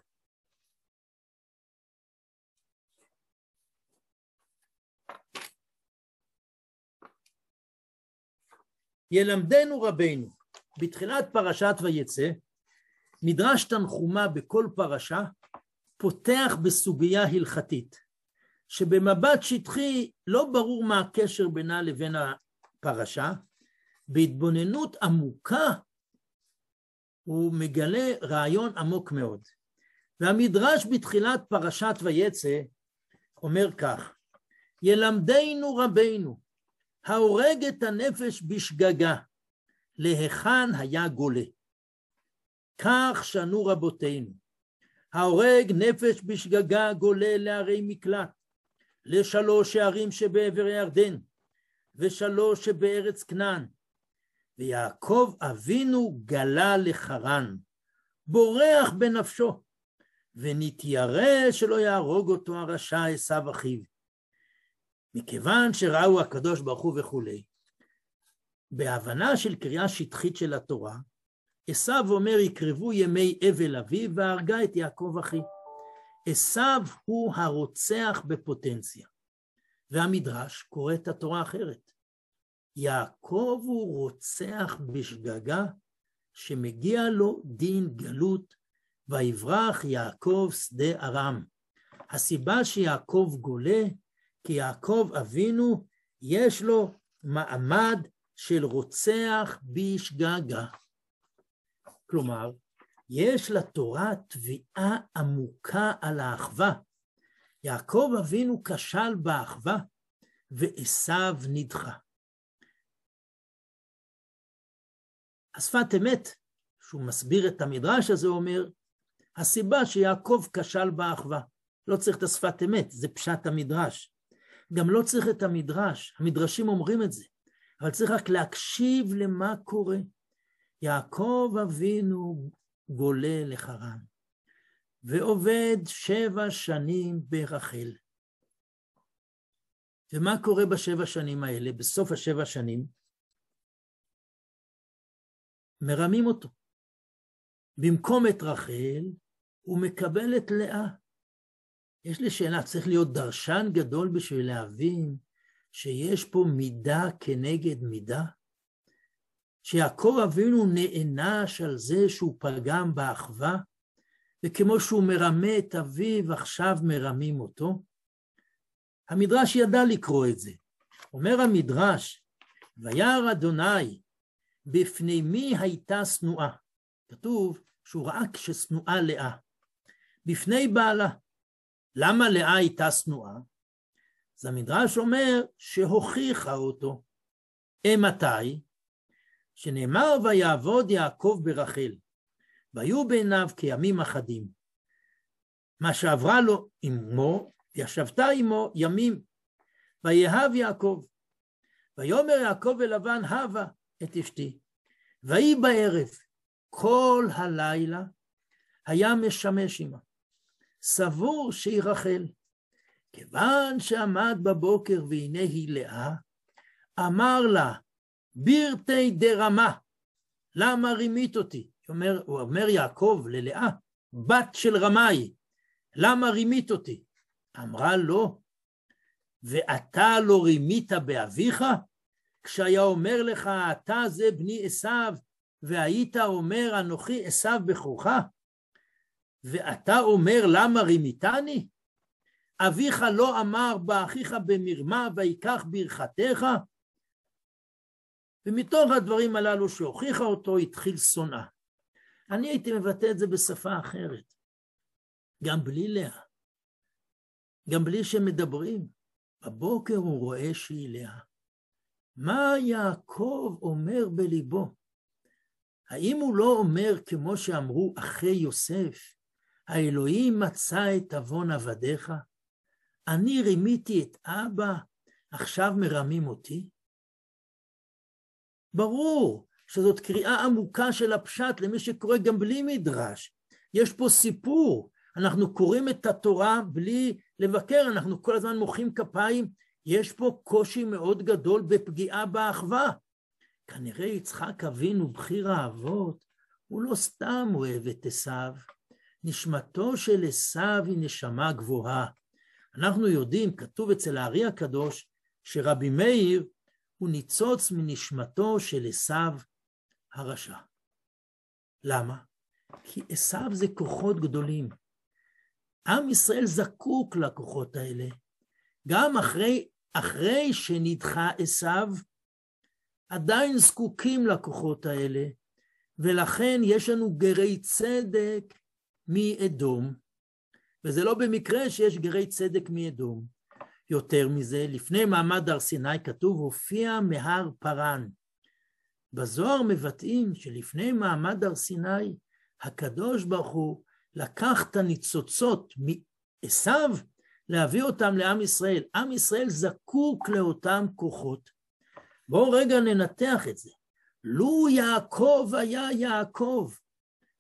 ילמדנו רבנו, בתחילת פרשת ויצא, מדרש תנחומה בכל פרשה, פותח בסוגיה הלכתית, שבמבט שטחי לא ברור מה הקשר בינה לבין הפרשה, בהתבוננות עמוקה, הוא מגלה רעיון עמוק מאוד. והמדרש בתחילת פרשת ויצא, אומר כך, ילמדנו רבנו, ההורג את הנפש בשגגה, להיכן היה גולה. כך שנו רבותינו, ההורג נפש בשגגה גולה להרי מקלט, לשלוש הערים שבעבר הירדן, ושלוש שבארץ כנען, ויעקב אבינו גלה לחרן, בורח בנפשו, ונתיירא שלא יהרוג אותו הרשע עשיו אחיו. מכיוון שראו הקדוש ברוך הוא וכולי, בהבנה של קריאה שטחית של התורה, עשיו אומר יקרבו ימי אבל אביו והרגה את יעקב אחי. עשיו הוא הרוצח בפוטנציה, והמדרש קורא את התורה אחרת. יעקב הוא רוצח בשגגה שמגיע לו דין גלות, ויברח יעקב שדה ארם. הסיבה שיעקב גולה, כי יעקב אבינו יש לו מעמד של רוצח בשגגה. כלומר, יש לתורה תביעה עמוקה על האחווה. יעקב אבינו כשל באחווה, ועשיו נדחה. השפת אמת, שהוא מסביר את המדרש הזה, אומר, הסיבה שיעקב כשל באחווה, לא צריך את השפת אמת, זה פשט המדרש. גם לא צריך את המדרש, המדרשים אומרים את זה, אבל צריך רק להקשיב למה קורה. יעקב אבינו גולה לחרן, ועובד 7 שנים ברחל. ומה קורה ב7 שנים האלה? בסוף ה7 שנים, מרמים אותו. במקום את רחל, הוא מקבל את לאה. יש לי שאלה, צריך להיות דרשן גדול בשביל להבין שיש פה מידה כנגד מידה? שיעקב אבינו נענש על זה שהוא פגם באחווה, וכמו שהוא מרמה את אביו, עכשיו מרמים אותו? המדרש ידע לקרוא את זה. אומר המדרש, וירא אדוני, בפני מי הייתה שנואה? כתוב שהוא ראה כששנואה לאה. בפני בעלה. למה לאה הייתה שנואה? אז המדרש אומר שהוכיחה אותו. מתי? שנאמר ויעבוד יעקב ברחל, והיו בעיניו כימים אחדים. מה שעברה לו עמו, וישבתה עמו ימים, ויהב יעקב. ויאמר יעקב ולבן הבה את אשתי. ויהי בערב, כל הלילה היה משמש עמה. סבור שהיא רחל. כיוון שעמד בבוקר והנה היא לאה, אמר לה, בירתי דרמה, למה רימית אותי? הוא אומר יעקב ללאה, בת של רמאי, למה רימית אותי? אמרה לו, ואתה לא רימית באביך? כשהיה אומר לך, אתה זה בני עשיו, והיית אומר, אנוכי עשיו בכורך, ואתה אומר, למה רימיתני? אביך לא אמר באחיך במרמה, ויקח ברכתך? ומתוך הדברים הללו שהוכיחה אותו, התחיל שונאה. אני הייתי מבטא את זה בשפה אחרת, גם בלי לאה, גם בלי שמדברים. בבוקר הוא רואה שהיא לאה. מה יעקב אומר בליבו? האם הוא לא אומר, כמו שאמרו אחרי יוסף, האלוהים מצא את עוון עבדיך? אני רימיתי את אבא, עכשיו מרמים אותי? ברור שזאת קריאה עמוקה של הפשט למי שקורא גם בלי מדרש. יש פה סיפור. אנחנו קוראים את התורה בלי לבקר, אנחנו כל הזמן מוחאים כפיים. יש פה קושי מאוד גדול בפגיעה באחווה. כנראה יצחק אבינו בחיר האבות, הוא לא סתם אוהב את עשיו. נשמתו של עשיו היא נשמה גבוהה. אנחנו יודעים, כתוב אצל הארי הקדוש, שרבי מאיר הוא ניצוץ מנשמתו של עשיו הרשע. למה? כי עשיו זה כוחות גדולים. עם ישראל זקוק לכוחות האלה. גם אחרי שנדחה עשיו, עדיין זקוקים לכוחות האלה, ולכן יש לנו גרי צדק מאדום, וזה לא במקרה שיש גרי צדק מאדום. יותר מזה, לפני מעמד הר סיני כתוב, הופיע מהר פרן. בזוהר מבטאים שלפני מעמד הר סיני, הקדוש ברוך הוא לקח את הניצוצות מעשיו, להביא אותם לעם ישראל. עם ישראל זקוק לאותם כוחות. בואו רגע ננתח את זה. לו יעקב היה יעקב,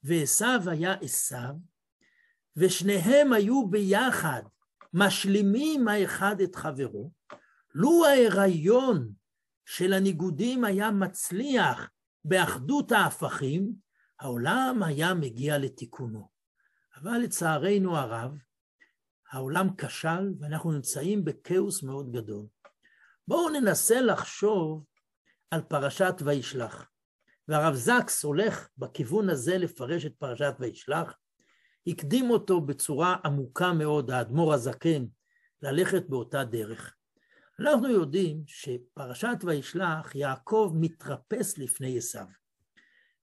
ועשיו היה עשיו, ושניהם היו ביחד, משלימים האחד את חברו, לו ההיריון של הניגודים היה מצליח באחדות ההפכים, העולם היה מגיע לתיקונו. אבל לצערנו הרב, העולם כשל ואנחנו נמצאים בקאוס מאוד גדול. בואו ננסה לחשוב על פרשת וישלח. והרב זקס הולך בכיוון הזה לפרש את פרשת וישלח, הקדים אותו בצורה עמוקה מאוד, האדמו"ר הזקן, ללכת באותה דרך. אנחנו יודעים שפרשת וישלח, יעקב מתרפס לפני עשיו.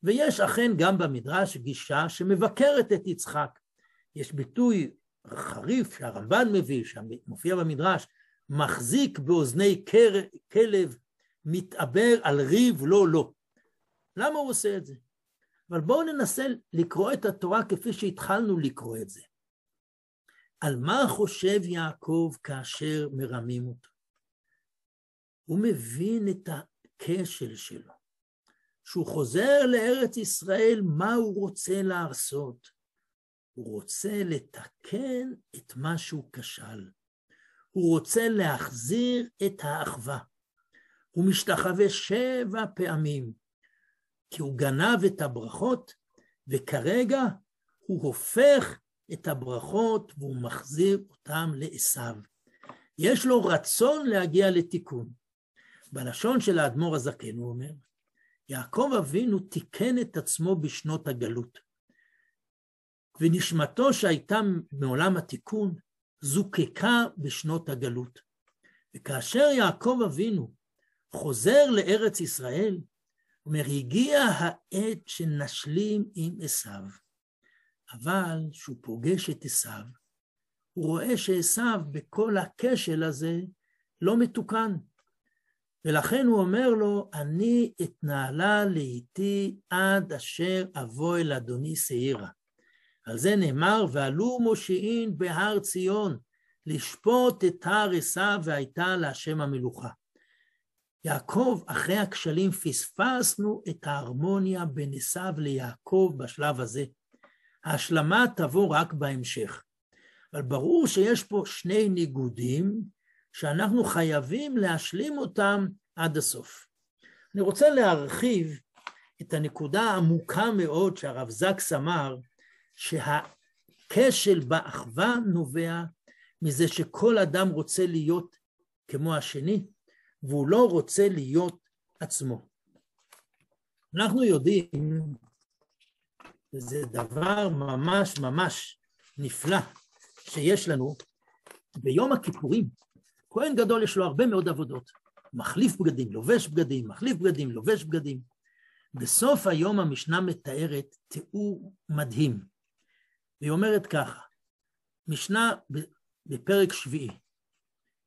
ויש אכן גם במדרש גישה שמבקרת את יצחק. יש ביטוי חריף שהרמב"ן מביא, שמופיע במדרש, מחזיק באוזני כלב, מתעבר על ריב לא לא. למה הוא עושה את זה? אבל בואו ננסה לקרוא את התורה כפי שהתחלנו לקרוא את זה. על מה חושב יעקב כאשר מרמים אותו? הוא מבין את הכשל שלו, שהוא חוזר לארץ ישראל, מה הוא רוצה לעשות? הוא רוצה לתקן את מה שהוא כשל. הוא רוצה להחזיר את האחווה. הוא משתחווה 7 פעמים, כי הוא גנב את הברכות, וכרגע הוא הופך את הברכות, והוא מחזיר אותם לעשיו. יש לו רצון להגיע לתיקון. בלשון של האדמו"ר הזקן הוא אומר, יעקב אבינו תיקן את עצמו בשנות הגלות, ונשמתו שהייתה מעולם התיקון, זוקקה בשנות הגלות. וכאשר יעקב אבינו חוזר לארץ ישראל, הוא אומר, הגיעה העת שנשלים עם עשיו. אבל שהוא פוגש את עשיו, הוא רואה שעשיו בכל הכשל הזה לא מתוקן. ולכן הוא אומר לו, אני אתנהלה לאיתי עד אשר אבוא אל אדוני שעירה. על זה נאמר, ועלו מושיעין בהר ציון, לשפוט את הר עשיו והייתה להשם המלוכה. יעקב, אחרי הכשלים פספסנו את ההרמוניה בין עשיו ליעקב בשלב הזה. ההשלמה תבוא רק בהמשך. אבל ברור שיש פה 2 ניגודים שאנחנו חייבים להשלים אותם עד הסוף. אני רוצה להרחיב את הנקודה העמוקה מאוד שהרב זקס אמר, שהכשל באחווה נובע מזה שכל אדם רוצה להיות כמו השני, והוא לא רוצה להיות עצמו. אנחנו יודעים, זה דבר ממש ממש נפלא שיש לנו, ביום הכיפורים, כהן גדול יש לו הרבה מאוד עבודות, מחליף בגדים, לובש בגדים, מחליף בגדים, לובש בגדים. בסוף היום המשנה מתארת תיאור מדהים, והיא אומרת ככה, משנה בפרק 7,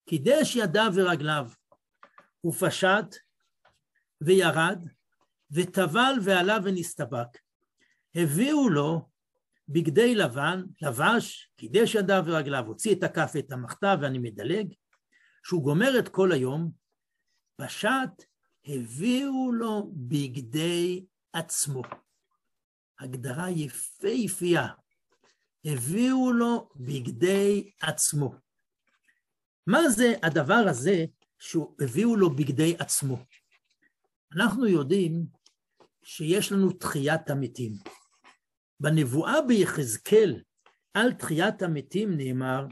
קידש ידיו ורגליו, הוא פשט וירד, וטבל ועלה ונסתבק. הביאו לו בגדי לבן, לבש, קידש ידיו ורגליו, הוציא את הכף ואת המחתה, ואני מדלג, שהוא גומר את כל היום, פשט, הביאו לו בגדי עצמו. הגדרה יפהפייה, הביאו לו בגדי עצמו. מה זה הדבר הזה שהביאו לו בגדי עצמו? אנחנו יודעים שיש לנו תחיית המתים. בנבואה ביחזקאל על תחיית המתים נאמר,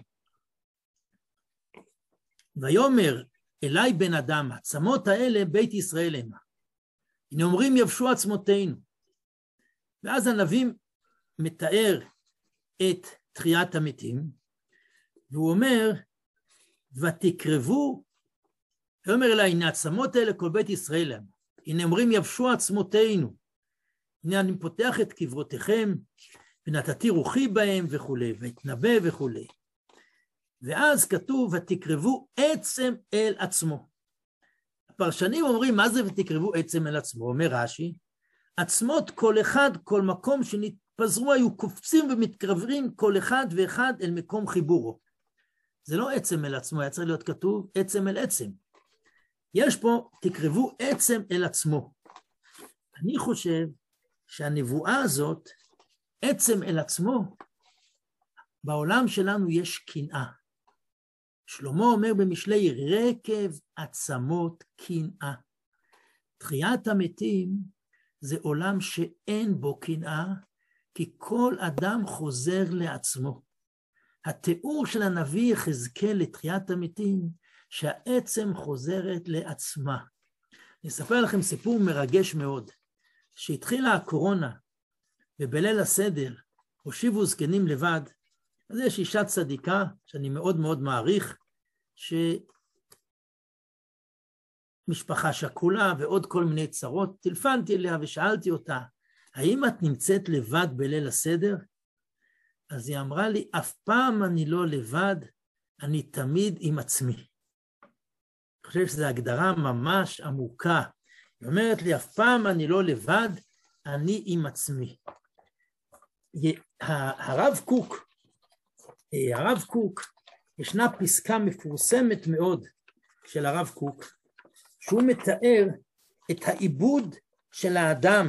ויאמר אליי בן אדם, עצמות האלה בית ישראל המה. הנה אומרים יבשו עצמותינו. ואז הנביא מתאר את תחיית המתים, והוא אומר, ותקרבו, ויאמר אליי, הנה עצמות האלה כל בית ישראל המה. הנה אומרים יבשו עצמותינו, הנה אני פותח את קברותיכם, ונתתי רוחי בהם וכו', ואתנבא וכו'. ואז כתוב, ותקרבו עצם אל עצמו. הפרשנים אומרים, מה זה ותקרבו עצם אל עצמו? אומר רשי, עצמות כל אחד, כל מקום שנתפזרו, היו קופצים ומתקרבים כל אחד ואחד אל מקום חיבורו. זה לא עצם אל עצמו, היה צריך להיות כתוב עצם אל עצם. יש פה, תקרבו עצם אל עצמו. אני חושב שהנבואה הזאת, עצם אל עצמו, בעולם שלנו יש קנאה. שלמה אומר במשלי, רקב עצמות קנאה. תחיית המתים זה עולם שאין בו קנאה, כי כל אדם חוזר לעצמו. התיאור של הנביא יחזקאל לתחיית המתים, שהעצם חוזרת לעצמה. אני אספר לכם סיפור מרגש מאוד. כשהתחילה הקורונה, ובליל הסדר, הושיבו זקנים לבד, אז יש אישה צדיקה, שאני מאוד מאוד מעריך, שמשפחה שקולה ועוד כל מיני צרות, טלפנתי אליה ושאלתי אותה, האם את נמצאת לבד בליל הסדר? אז היא אמרה לי, אף פעם אני לא לבד, אני תמיד עם עצמי. אני חושב שזו הגדרה ממש עמוקה. היא אומרת לי, אף פעם אני לא לבד, אני עם עצמי. הרב קוק, ישנה פסקה מפורסמת מאוד של הרב קוק, שהוא מתאר את העיבוד של האדם,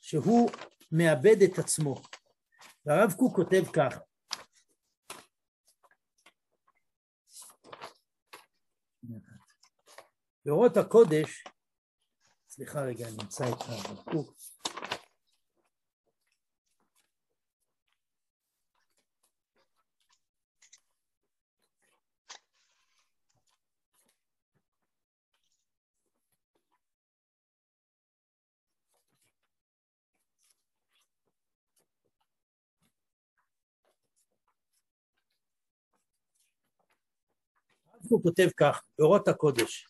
שהוא מאבד את עצמו. והרב קוק כותב כך, באורות הקודש, סליחה רגע, אני אמצא את הרב קוק, הוא כותב כך, באורות הקודש,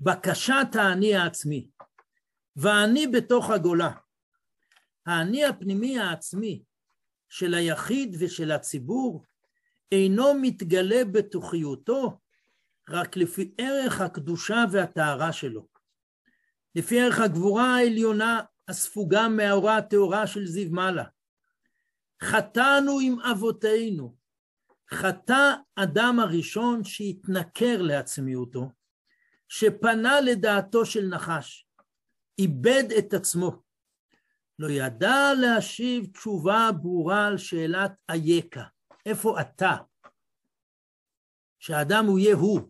בקשת האני העצמי, ואני בתוך הגולה, האני הפנימי העצמי של היחיד ושל הציבור, אינו מתגלה בתוכיותו, רק לפי ערך הקדושה והטהרה שלו, לפי ערך הגבורה העליונה הספוגה מהאורה התאורה של זיו מעלה. חטאנו עם אבותינו, חטא אדם הראשון שהתנכר לעצמיותו, שפנה לדעתו של נחש, איבד את עצמו, לא ידע להשיב תשובה ברורה על שאלת אייקה, איפה אתה? שהאדם הוא יהיה הוא,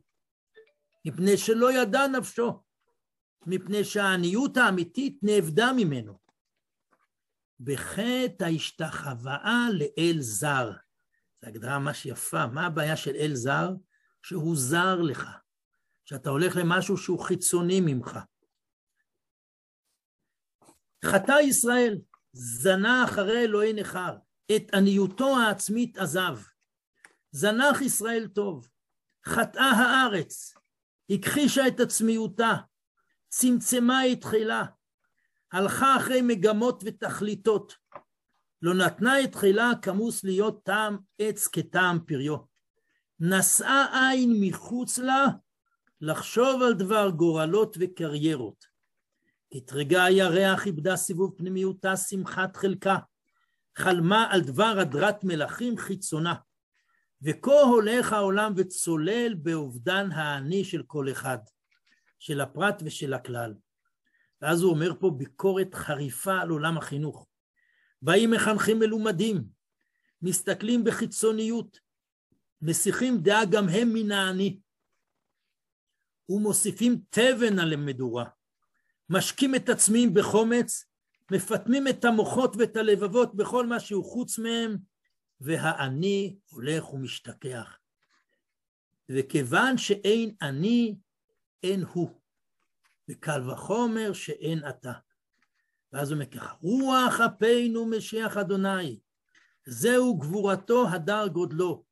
מפני שלא ידע נפשו, מפני שהעניות האמיתית נאבדה ממנו, בחטא ההשתחוואה לאל זר. הגדרה ממש יפה, מה הבעיה של אל זר? שהוא זר לך, שאתה הולך למשהו שהוא חיצוני ממך. חטא ישראל, זנה אחרי אלוהי נחר, את עניותו העצמית עזב, זנח ישראל טוב, חטאה הארץ, הכחישה את עצמיותה, צמצמה את חילה, הלכה אחרי מגמות ותכליתות, לא נתנה את חילה כמוס להיות טעם עץ כטעם פריו. נשאה עין מחוץ לה לחשוב על דבר גורלות וקריירות. התרגע הירח, איבדה סיבוב פנימיותה שמחת חלקה. חלמה על דבר הדרת מלכים חיצונה. וכה הולך העולם וצולל באובדן העני של כל אחד, של הפרט ושל הכלל. ואז הוא אומר פה ביקורת חריפה על עולם החינוך. באים מחנכים מלומדים, מסתכלים בחיצוניות, מסיחים דעה גם הם מן העני, ומוסיפים תבן על המדורה, משקים את עצמם בחומץ, מפתמים את המוחות ואת הלבבות בכל מה שהוא חוץ מהם, והעני הולך ומשתכח. וכיוון שאין אני, אין הוא, וקל וחומר שאין אתה. ואז הוא מכך, רוח אפינו משיח אדוני, זהו גבורתו הדר גודלו,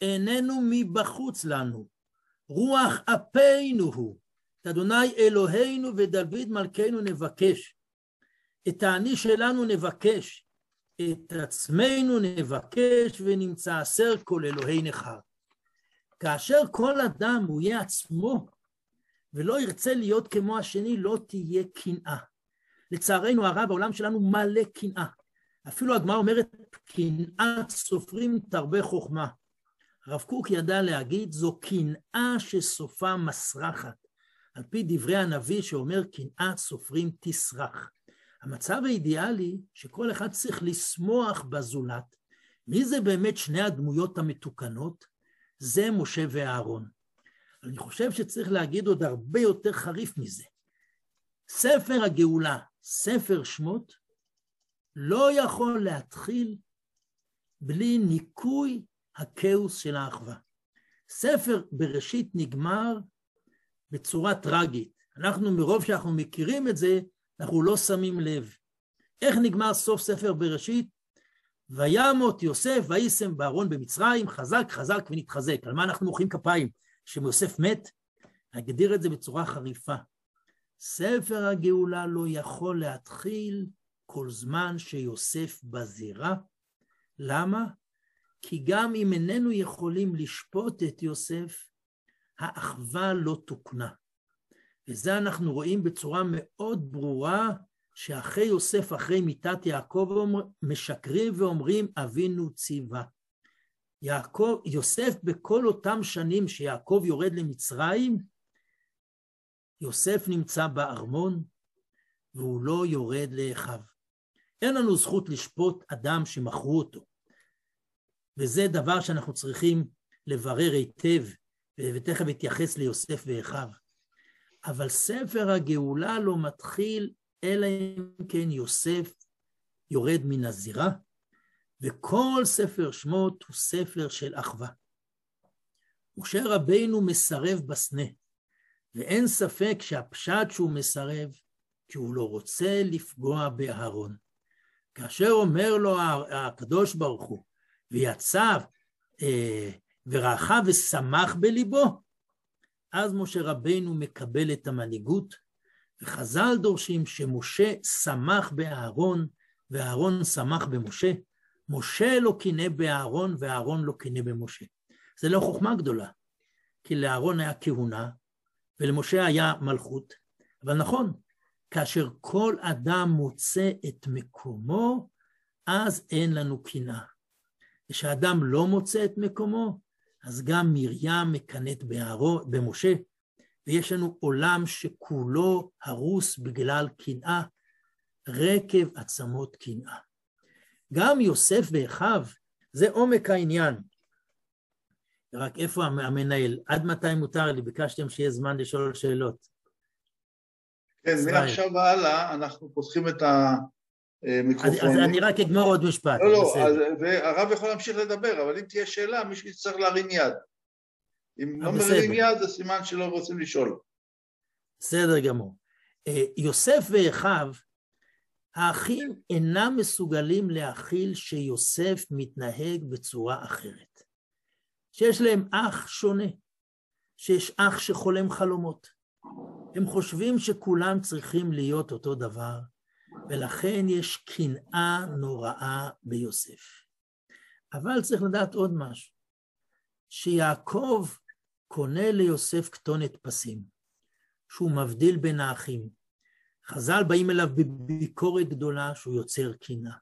איננו מבחוץ לנו, רוח אפינו הוא, את אדוני אלוהינו ודוד מלכנו נבקש, את האני שלנו נבקש, את עצמנו נבקש ונמצא אסר כל אלוהי נחר. כאשר כל אדם הוא יהיה עצמו, ולא ירצה להיות כמו השני, לא תהיה קנאה. לצערנו הרב, העולם שלנו מלא קנאה. אפילו הגמרא אומרת, קנאה סופרים תרבה חוכמה. הרב קוק ידע להגיד, זו קנאה שסופה מסרחת. על פי דברי הנביא שאומר, קנאת סופרים תסרח. המצב האידיאלי, שכל אחד צריך לשמוח בזולת. מי זה באמת שני הדמויות המתוקנות? זה משה ואהרון. אני חושב שצריך להגיד עוד הרבה יותר חריף מזה. ספר הגאולה, ספר שמות, לא יכול להתחיל בלי ניקוי הכאוס של האחווה. ספר בראשית נגמר בצורה טרגית. אנחנו מרוב שאנחנו מכירים את זה, אנחנו לא שמים לב. איך נגמר סוף ספר בראשית? וימות יוסף ויישם בארון במצרים, חזק חזק ונתחזק. על מה אנחנו מוחאים כפיים? שיוסף מת? נגדיר את זה בצורה חריפה. ספר הגאולה לא יכול להתחיל כל זמן שיוסף בזירה. למה? כי גם אם איננו יכולים לשפוט את יוסף, האחווה לא תוקנה. וזה אנחנו רואים בצורה מאוד ברורה, שאחרי יוסף, אחרי מיתת יעקב, משקרים ואומרים, אבינו ציווה. יוסף בכל אותם שנים שיעקב יורד למצרים, יוסף נמצא בארמון והוא לא יורד לאחיו. אין לנו זכות לשפוט אדם שמכרו אותו. וזה דבר שאנחנו צריכים לברר היטב, ותכף התייחס ליוסף ואחיו. אבל ספר הגאולה לא מתחיל, אלא אם כן יוסף יורד מן הזירה, וכל ספר שמות הוא ספר של אחווה. וכשרבנו מסרב בסנה, ואין ספק שהפשט שהוא מסרב, כי הוא לא רוצה לפגוע באהרון. כאשר אומר לו הקדוש ברוך הוא, ויצב ורחב ושמח בליבו, אז משה רבנו מקבל את המנהיגות, וחז"ל דורשים שמשה שמח באהרון, ואהרון שמח במשה, משה לא קינא באהרון, ואהרון לא קינא במשה. זה לא חוכמה גדולה, כי לאהרון היה כהונה, ולמשה היה מלכות, אבל נכון, כאשר כל אדם מוצא את מקומו, אז אין לנו קנאה. כשאדם לא מוצא את מקומו, אז גם מרים מקנאת במשה, ויש לנו עולם שכולו הרוס בגלל קנאה, רקב עצמות קנאה. גם יוסף ואחיו, זה עומק העניין. רק איפה המנהל? עד מתי מותר לי? ביקשתם שיהיה זמן לשאול שאלות. מעכשיו הלאה, אנחנו פותחים את המיקרופון. אז אני רק אגמור עוד משפט. לא, לא, הרב יכול להמשיך לדבר, אבל אם תהיה שאלה, מישהו צריך להרים יד. אם לא מרים יד, זה סימן שלא רוצים לשאול. בסדר גמור. יוסף ואחיו, האחים אינם מסוגלים להכיל שיוסף מתנהג בצורה אחרת. שיש להם אח שונה, שיש אח שחולם חלומות. הם חושבים שכולם צריכים להיות אותו דבר, ולכן יש קנאה נוראה ביוסף. אבל צריך לדעת עוד משהו, שיעקב קונה ליוסף כתונת פסים, שהוא מבדיל בין האחים. חז"ל באים אליו בביקורת גדולה שהוא יוצר קנאה.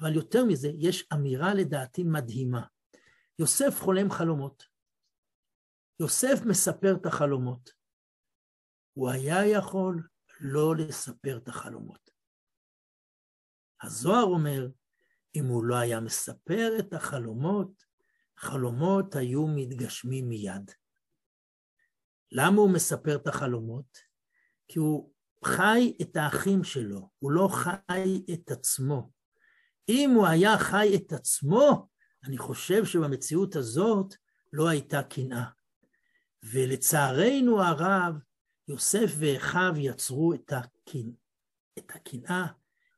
אבל יותר מזה, יש אמירה לדעתי מדהימה. יוסף חולם חלומות. יוסף מספר את החלומות. הוא היה יכול לא לספר את החלומות. הזוהר אומר, אם הוא לא היה מספר את החלומות, החלומות היו מתגשמים מיד. למה הוא מספר את החלומות? כי הוא חי את האחים שלו, הוא לא חי את עצמו. אם הוא היה חי את עצמו, אני חושב שבמציאות הזאת לא הייתה קנאה. ולצערנו הרב, יוסף ואחיו יצרו את הקנאה,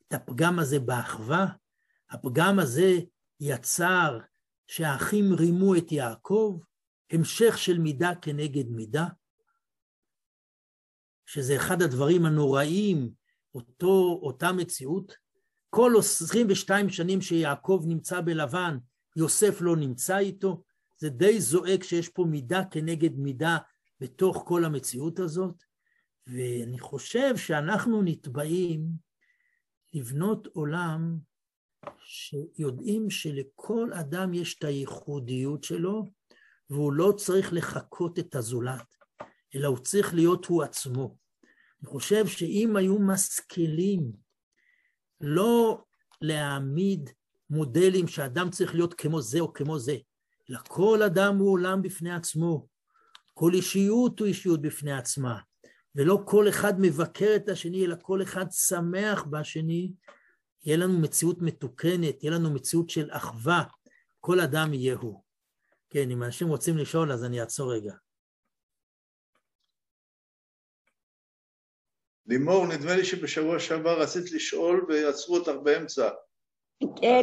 את הפגם הזה באחווה. הפגם הזה יצר שהאחים רימו את יעקב, המשך של מידה כנגד מידה, שזה אחד הדברים הנוראים, אותה מציאות. כל 22 שנים שיעקב נמצא בלבן, יוסף לא נמצא איתו, זה די זועק שיש פה מידה כנגד מידה, בתוך כל המציאות הזאת, ואני חושב שאנחנו נתבעים לבנות עולם שיודעים שלכל אדם יש את הייחודיות שלו, והוא לא צריך לחכות את הזולת, אלא הוא צריך להיות הוא עצמו. אני חושב שאם היו משכילים לא להעמיד מודלים שאדם צריך להיות כמו זה או כמו זה, אלא כל אדם הוא עולם בפני עצמו, כל אישיות הוא אישיות בפני עצמה, ולא כל אחד מבקר את השני, אלא כל אחד שמח בשני, יהיה לנו מציאות מתוקנת, יהיה לנו מציאות של אחווה, כל אדם יהיה הוא. כן, אם אנשים רוצים לשאול, אז אני אעצור רגע. לימור, נדמה לי שבשבוע שעבר רצית לשאול, ויצרו אותך באמצע.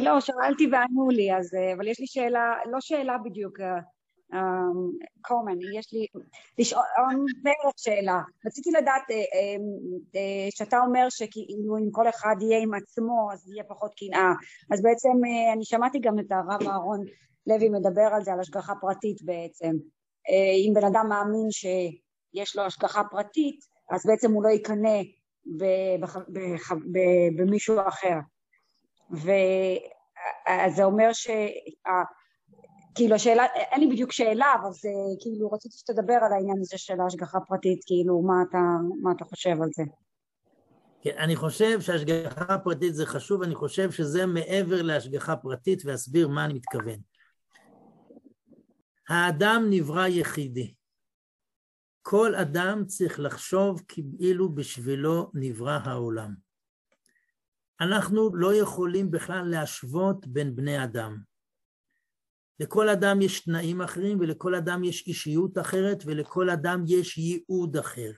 לא, שאלתי וענו לי, אבל יש לי שאלה, לא שאלה בדיוק, קומן, יש לי לשאול בערך שאלה. רציתי לדעת שאתה אומר שכאילו אם כל אחד יהיה עם עצמו אז יהיה פחות קנאה, אז בעצם אני שמעתי גם את הרב אהרון לוי מדבר על זה, על השגחה פרטית. בעצם אם בן אדם מאמין שיש לו השגחה פרטית, אז בעצם הוא לא יקנה במישהו אחר, וזה אומר שה כאילו השאלה, אין לי בדיוק שאלה, אבל זה, כאילו, רציתי שתדבר על העניין הזה של ההשגחה פרטית, כאילו, מה אתה חושב על זה? כן, אני חושב שההשגחה פרטית זה חשוב, אני חושב שזה מעבר להשגחה פרטית, ואסביר מה אני מתכוון. האדם נברא יחידי. כל אדם צריך לחשוב כאילו בשבילו נברא העולם. אנחנו לא יכולים בכלל להשוות בין בני אדם. לכל אדם יש תנאים אחרים, ולכל אדם יש אישיות אחרת, ולכל אדם יש ייעוד אחר.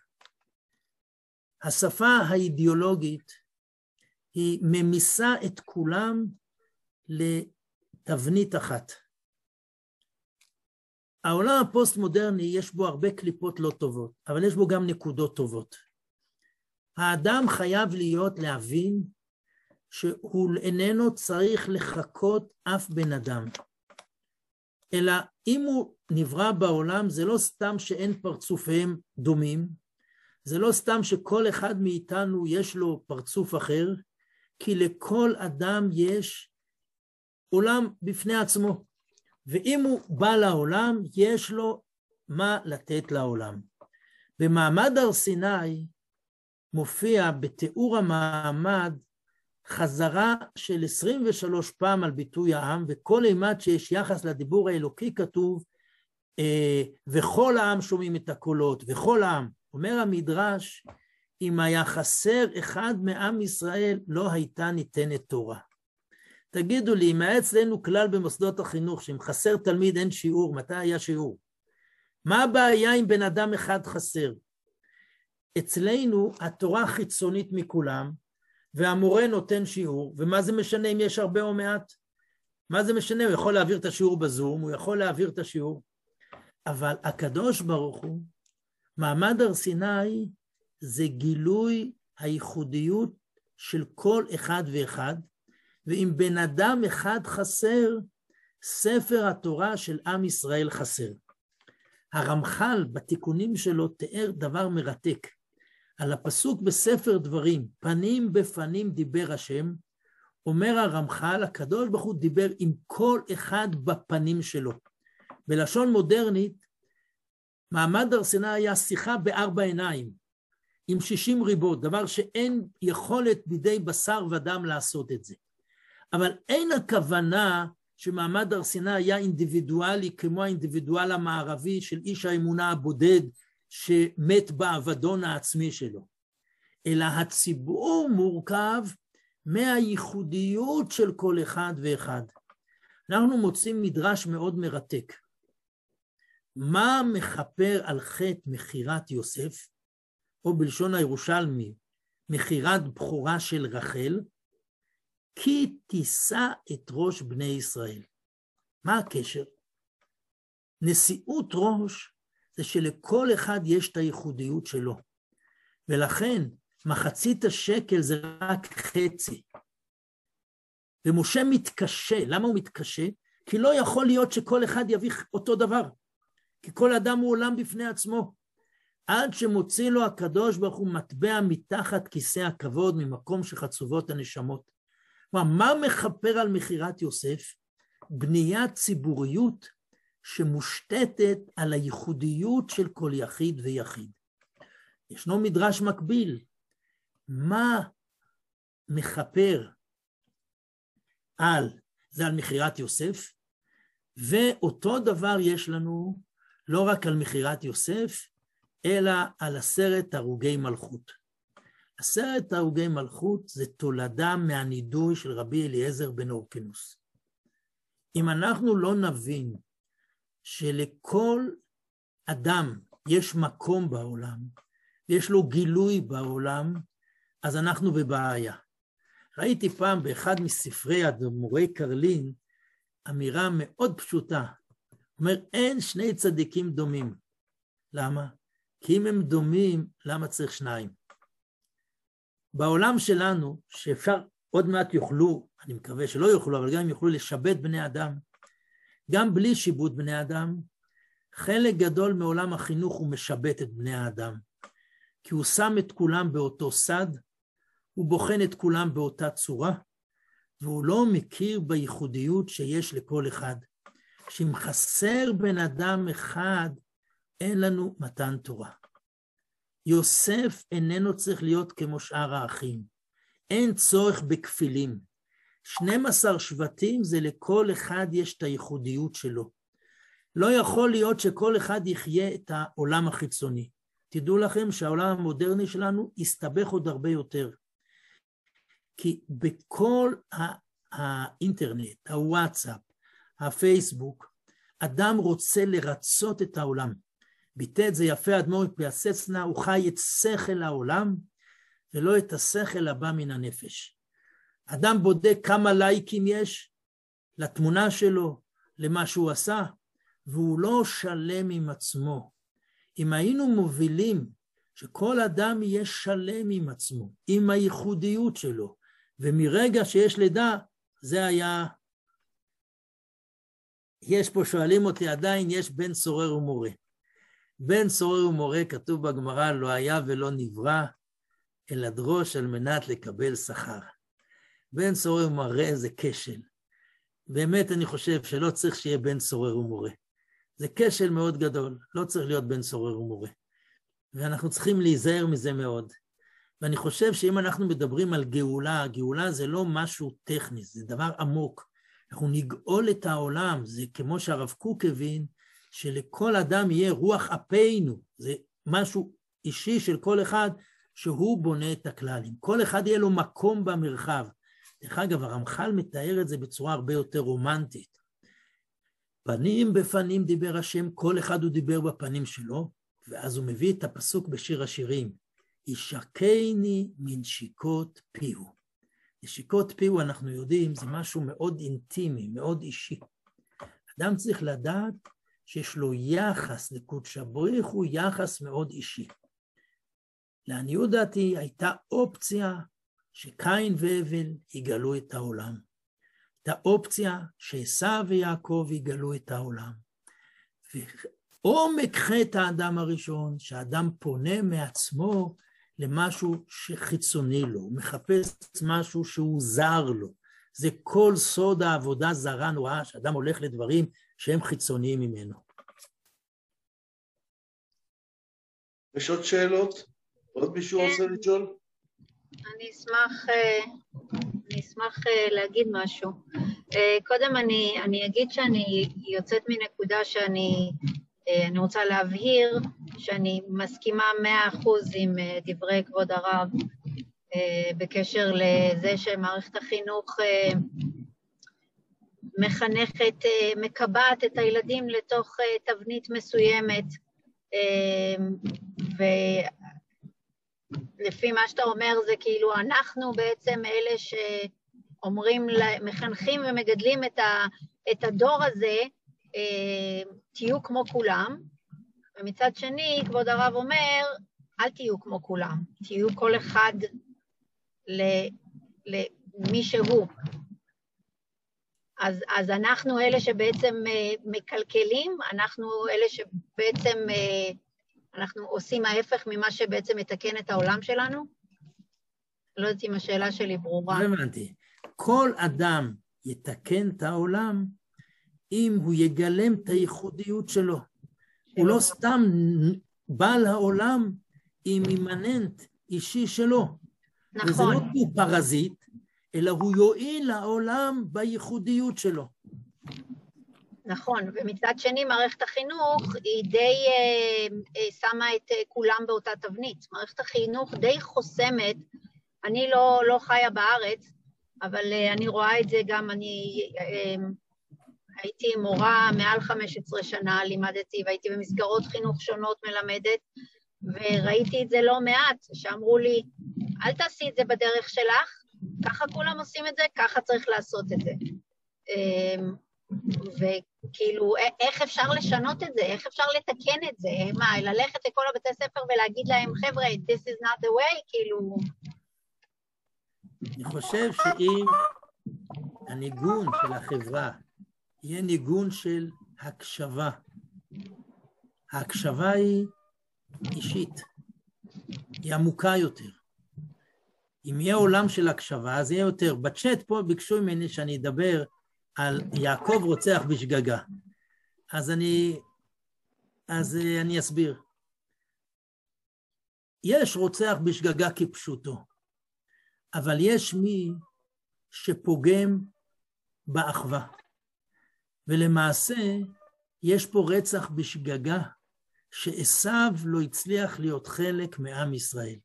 השפה האידיאולוגית היא ממיסה את כולם לתבנית אחת. העולם הפוסט-מודרני יש בו הרבה קליפות לא טובות, אבל יש בו גם נקודות טובות. האדם חייב להבין שהוא איננו צריך לחכות אף בן אדם. אלא אם הוא נברא בעולם, זה לא סתם שאין פרצופיהם דומים, זה לא סתם שכל אחד מאיתנו יש לו פרצוף אחר, כי לכל אדם יש עולם בפני עצמו. ואם הוא בא לעולם, יש לו מה לתת לעולם. במעמד הר סיני מופיע בתיאור המעמד חזרה של 23 פעם על ביטוי העם, וכל אימת שיש יחס לדיבור האלוקי כתוב, וכל העם שומעים את הקולות, וכל העם. אומר המדרש, אם היה חסר אחד מעם ישראל, לא הייתה ניתנת תורה. תגידו לי, אם היה אצלנו כלל במוסדות החינוך, שאם חסר תלמיד אין שיעור, מתי היה שיעור? מה הבעיה אם בן אדם אחד חסר? אצלנו התורה חיצונית מכולם, והמורה נותן שיעור, ומה זה משנה אם יש הרבה או מעט? מה זה משנה? הוא יכול להעביר את השיעור בזום, הוא יכול להעביר את השיעור. אבל הקדוש ברוך הוא, מעמד הר סיני זה גילוי הייחודיות של כל אחד ואחד, ואם בן אדם אחד חסר, ספר התורה של עם ישראל חסר. הרמחל בתיקונים שלו תיאר דבר מרתק. על הפסוק בספר דברים, פנים בפנים דיבר השם, אומר הרמחל, הקדוש ברוך הוא דיבר עם כל אחד בפנים שלו. בלשון מודרנית, מעמד הר סיני היה שיחה בארבע עיניים, עם 60 ריבות, דבר שאין יכולת בידי בשר ודם לעשות את זה. אבל אין הכוונה שמעמד הר סיני היה אינדיבידואלי, כמו האינדיבידואל המערבי של איש האמונה הבודד, שמת בעבדון העצמי שלו, אלא הציבור מורכב מהייחודיות של כל אחד ואחד. אנחנו מוצאים מדרש מאוד מרתק. מה מכפר על חטא מחירת יוסף, או בלשון הירושלמי, מחירת בחורה של רחל? כי תישא את ראש בני ישראל. מה הקשר? נשיאות ראש זה שלכל אחד יש את הייחודיות שלו. ולכן מחצית השקל זה רק חצי. ומשה מתקשה. למה הוא מתקשה? כי לא יכול להיות שכל אחד יביא אותו דבר. כי כל אדם הוא עולם בפני עצמו. עד שמוציא לו הקדוש ברוך הוא מטבע מתחת כיסא הכבוד, ממקום שחצובות הנשמות. מה מחפר על מחירת יוסף? בניית ציבוריות שמושתתת על הייחודיות של כל יחיד ויחיד. ישנו מדרש מקביל. מה מחפר על זה? על מחירת יוסף, ואותו דבר יש לנו לא רק על מחירת יוסף, אלא על 10 הרוגי מלכות. 10 הרוגי מלכות זה תולדה מהנידוי של רבי אליעזר בן אורקנוס. אם אנחנו לא נבין שלכל אדם יש מקום בעולם, יש לו גילוי בעולם, אז אנחנו בבעיה. ראיתי פעם באחד מספרי אדמו"רי קרלין, אמירה מאוד פשוטה. אומר, אין שני צדיקים דומים. למה? כי אם הם דומים, למה צריך שניים? בעולם שלנו, שאפשר עוד מעט יוכלו, אני מקווה שלא יוכלו, אבל גם יוכלו לשבת בני אדם, גם בלי שיבוט בני אדם, חלק גדול מעולם החינוך הוא משבט את בני האדם, כי הוא שם את כולם באותו סד, הוא בוחן את כולם באותה צורה, והוא לא מכיר בייחודיות שיש לכל אחד, כשאם חסר בן אדם אחד, אין לנו מתן תורה. יוסף איננו צריך להיות כמו שאר האחים. אין צורך בכפילים. 12 שבטים זה לכל אחד יש את הייחודיות שלו. לא יכול להיות שכל אחד יחיה את העולם החיצוני. תדעו לכם שהעולם המודרני שלנו יסתבך עוד הרבה יותר. כי בכל האינטרנט, הוואטסאפ, הפייסבוק, אדם רוצה לרצות את העולם. ביטא את זה יפה אדמו"ר מפלייסצנה, הוא חי את שכל העולם, ולא את השכל הבא מן הנפש. אדם בודק כמה לייקים יש לתמונה שלו, למה שהוא עשה, והוא לא שלם עם עצמו. אם היינו מובילים שכל אדם יהיה שלם עם עצמו, עם הייחודיות שלו, ומרגע שיש לידה, זה היה... יש פה, שואלים אותי עדיין, יש בן סורר ומורה. בן סורר ומורה, כתוב בגמרא, לא היה ולא נברא, אלא דרוש על מנת לקבל שכר. בן סורר ומורה זה כשל. באמת אני חושב שלא צריך שיהיה בן סורר ומורה. זה כשל מאוד גדול, לא צריך להיות בן סורר ומורה. ואנחנו צריכים להיזהר מזה מאוד. ואני חושב שאם אנחנו מדברים על גאולה, הגאולה זה לא משהו טכני, זה דבר עמוק. אנחנו נגאול את העולם, זה כמו שהרב קוק הבין, שלכל אדם יהיה רוח אפינו, זה משהו אישי של כל אחד, שהוא בונה את הכללים. כל אחד יהיה לו מקום במרחב. דרך אגב, הרמחל מתאר את זה בצורה הרבה יותר רומנטית. פנים בפנים דיבר השם, כל אחד הוא דיבר בפנים שלו, ואז הוא מביא את הפסוק בשיר השירים, ישקני מנשיקות פיהו. נשיקות פיהו, אנחנו יודעים, זה משהו מאוד אינטימי, מאוד אישי. אדם צריך לדעת שיש לו יחס לקודש הבריך, הוא יחס מאוד אישי. לעניות דעתי הייתה אופציה שקין והבל יגלו את העולם. הייתה אופציה שעשו ויעקב יגלו את העולם. ועומק חטא האדם הראשון, שהאדם פונה מעצמו למשהו שחיצוני לו, הוא מחפש משהו שהוא זר לו. זה כל סוד העבודה זרה נוראה, שאדם הולך לדברים שהם חיצוניים ממנו. יש עוד שאלות? עוד מישהו רוצה לשאול? אני אשמח להגיד משהו. קודם אני אגיד שאני יוצאת מנקודה שאני רוצה להבהיר שאני מסכימה 100% עם דברי כבוד הרב בקשר לזה שמערכת החינוך מחנכת, מקבעת את הילדים לתוך תבנית מסוימת, ולפי מה שאתה אומר זה כאילו אנחנו בעצם אלה שאומרים, מחנכים ומגדלים את הדור הזה, תהיו כמו כולם, ומצד שני כבוד הרב אומר אל תהיו כמו כולם, תהיו כל אחד למי שהוא. אז אנחנו אלה שבעצם מקלקלים, אנחנו אלה שבעצם אנחנו עושים ההפך ממה שבעצם מתקן את העולם שלנו. לא יודעת אם השאלה שלי ברורה. הבנתי. כל אדם יתקן את העולם אם הוא יגלם את הייחודיות שלו. הוא לא סתם בעל העולם עם אימננט אישי שלו. נכון. וזה לא הוא פרזיט, אלא הוא יועיל לעולם בייחודיות שלו. נכון, ומצד שני מערכת החינוך היא די שמה את כולם באותה תבנית. מערכת החינוך די חוסמת, אני לא חיה בארץ, אבל אני רואה את זה גם, אני הייתי מורה מעל 15 שנה, לימדתי והייתי במסגרות חינוך שונות מלמדת, וראיתי את זה לא מעט, שאמרו לי, אל תעשי את זה בדרך שלך, ככה כולם עושים את זה, ככה צריך לעשות את זה. וכאילו, איך אפשר לשנות את זה? איך אפשר לתקן את זה? מה, ללכת לכל הבתי ספר ולהגיד להם, חבר'ה, this is not the way, כאילו... אני חושב שאם הניגון של החברה יהיה ניגון של הקשבה, ההקשבה היא אישית, היא עמוקה יותר. אם יהיה עולם של הקשבה, אז יהיה יותר. בצ'אט פה ביקשו ממני שאני אדבר על יעקב רוצח בשגגה. אז אני אסביר. יש רוצח בשגגה כפשוטו, אבל יש מי שפוגם באחווה. ולמעשה יש פה רצח בשגגה שעשיו לא הצליח להיות חלק מעם ישראל.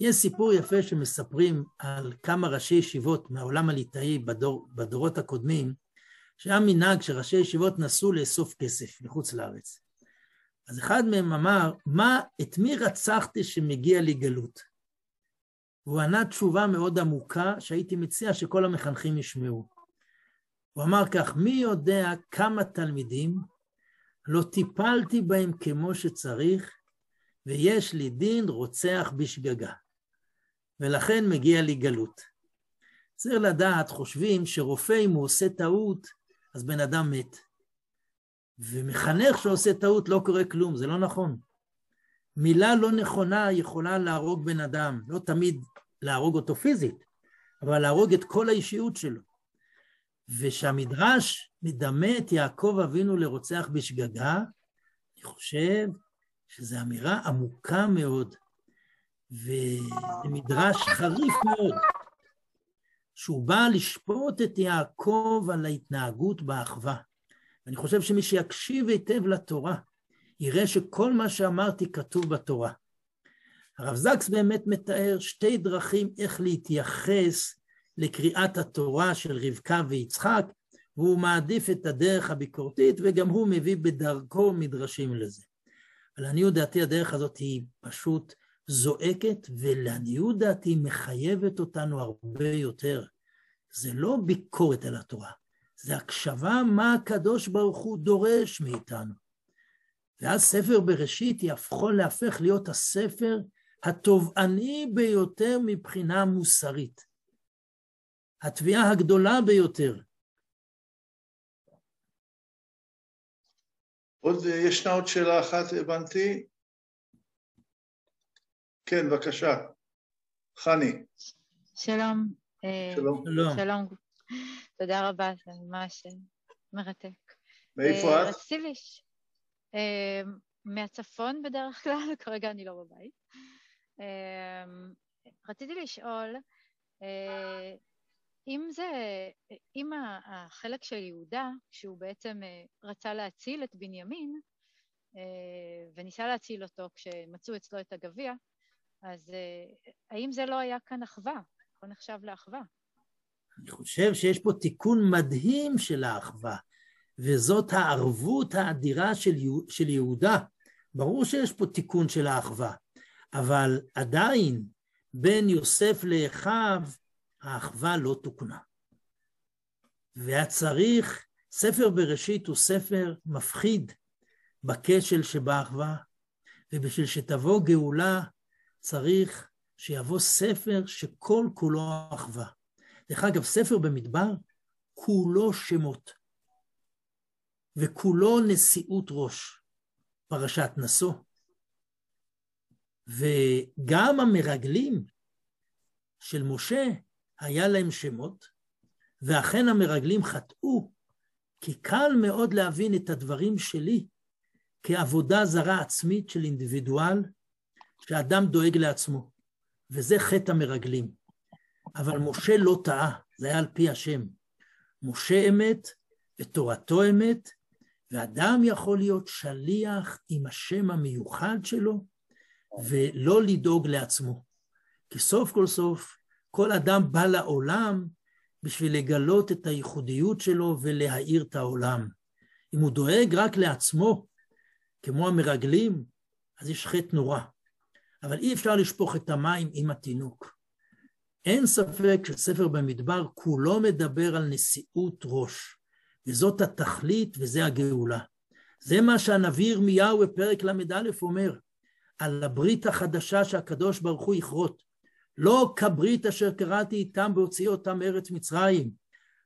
יש סיפור יפה שמספרים על כמה ראשי ישיבות מהעולם הליטאי בדורות הקודמים, שהיה מנהג שראשי ישיבות נסו לאסוף כסף מחוץ לארץ. אז אחד מהם אמר, את מי רצחתי שמגיע לי גלות? והוא ענה תשובה מאוד עמוקה שהייתי מציע שכל המחנכים ישמעו. הוא אמר כך, מי יודע כמה תלמידים לא טיפלתי בהם כמו שצריך, ויש לי דין רוצח בשגגה, ולכן מגיע לי גלות. צריך לדעת, חושבים שרופא אם הוא עושה טעות, אז בן אדם מת. ומחנך שעושה טעות לא קורה כלום, זה לא נכון. מילה לא נכונה יכולה להרוג בן אדם, לא תמיד להרוג אותו פיזית, אבל להרוג את כל האישיות שלו. ושהמדרש מדמה את יעקב אבינו לרוצח בשגגה, אני חושב שזו אמירה עמוקה מאוד, וזה מדרש חריף מאוד, שהוא בא לשפוט את יעקב על ההתנהגות באחווה. ואני חושב שמי שיקשיב היטב לתורה, יראה שכל מה שאמרתי כתוב בתורה. הרב זקס באמת מתאר שתי דרכים איך להתייחס לקריאת התורה של רבקה ויצחק, והוא מעדיף את הדרך הביקורתית, וגם הוא מביא בדרכו מדרשים לזה. אבל לעניות דעתי הדרך הזאת היא פשוט זועקת, ולעניות דעתי מחייבת אותנו הרבה יותר. זה לא ביקורת על התורה, זה הקשבה מה הקדוש ברוך הוא דורש מאיתנו. ואז ספר בראשית יכול להפך להיות הספר התובעני ביותר מבחינה מוסרית. התביעה הגדולה ביותר. ישנה עוד שאלה אחת, הבנתי? כן, בבקשה. חני. שלום. שלום. שלום. תודה רבה, זה ממש מרתק. מאיפה את? רציליש. מהצפון בדרך כלל, כרגע אני לא בבית. רציתי לשאול, אם החלק של יהודה, שהוא בעצם רצה להציל את בנימין, וניסה להציל אותו כשמצאו אצלו את הגביע, אז האם זה לא היה כאן אחווה? לא נחשב לאחווה. אני חושב שיש פה תיקון מדהים של האחווה, וזאת הערבות האדירה של יהודה. ברור שיש פה תיקון של האחווה, אבל עדיין בין יוסף לאחיו, האחווה לא תוקנה. והצריך, ספר בראשית הוא ספר מפחיד בכשל שבאחווה, ובשביל שתבוא גאולה צריך שיבוא ספר שכל כולו אחווה. דרך אגב, ספר במדבר כולו שמות, וכולו נשיאות ראש, פרשת נשוא. וגם המרגלים של משה, היה להם שמות, ואכן המרגלים חטאו, כי קל מאוד להבין את הדברים שלי, כעבודה זרה עצמית של אינדיבידואל, שאדם דואג לעצמו, וזה חטא המרגלים. אבל משה לא טעה, זה היה על פי השם. משה אמת, ותורתו אמת, ואדם יכול להיות שליח עם השם המיוחד שלו, ולא לדאוג לעצמו. כי סוף כל סוף, כל אדם בא לעולם בשביל לגלות את הייחודיות שלו ולהאיר את העולם. אם הוא דואג רק לעצמו, כמו המרגלים, אז יש חטא נורא. אבל אי אפשר לשפוך את המים עם התינוק. אין ספק שספר במדבר כולו מדבר על נשיאות ראש, וזאת התכלית וזה הגאולה. זה מה שהנביא ירמיהו בפרק ל"א אומר, על הברית החדשה שהקדוש ברוך הוא יכרות. לא כברית אשר קראתי איתם בהוציאו אותם ארץ מצרים,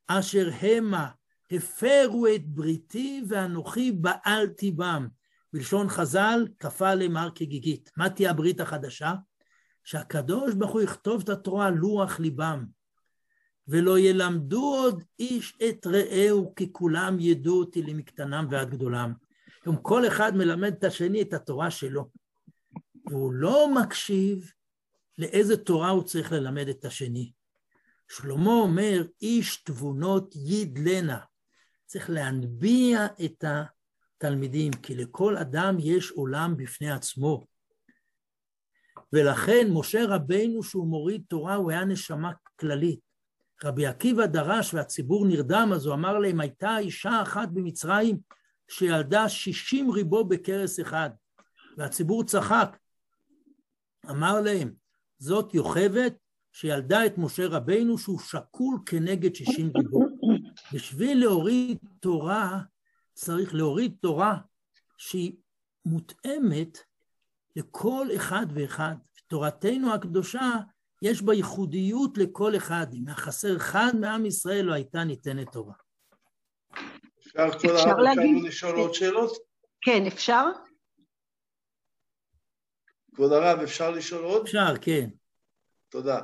אשר המה הפרו את בריתי ואנוכי בעלתי בם. בלשון חז"ל, כפה למר כגיגית. מה תהיה הברית החדשה? שהקדוש ברוך הוא יכתוב את התורה לוח ליבם, ולא ילמדו עוד איש את רעהו, כי כולם ידעו אותי למקטנם ועד גדולם. כל אחד מלמד את השני את התורה שלו, והוא לא מקשיב לאיזה תורה הוא צריך ללמד את השני. שלמה אומר, איש תבונות ידלנה, צריך להנביע את התלמידים, כי לכל אדם יש עולם בפני עצמו. ולכן משה רבנו שהוא מוריד תורה, הוא היה נשמה כללית. רבי עקיבא דרש והציבור נרדם, אז הוא אמר להם, הייתה אישה אחת במצרים שילדה 60 ריבו בקרס אחד, והציבור צחק. אמר להם, זאת יוכבת שילדה את משה רבנו שהוא שקול כנגד 60 ריבו. בשביל להוריד תורה, צריך להוריד תורה שהיא מותאמת לכל אחד ואחד. תורתנו הקדושה יש בה ייחודיות לכל אחד. אם החסר אחד מעם ישראל לא הייתה ניתנת תורה. אפשר להגיד? לשאול עוד שאלות? כן, אפשר? כבוד הרב, אפשר לשאול עוד? אפשר, כן. תודה.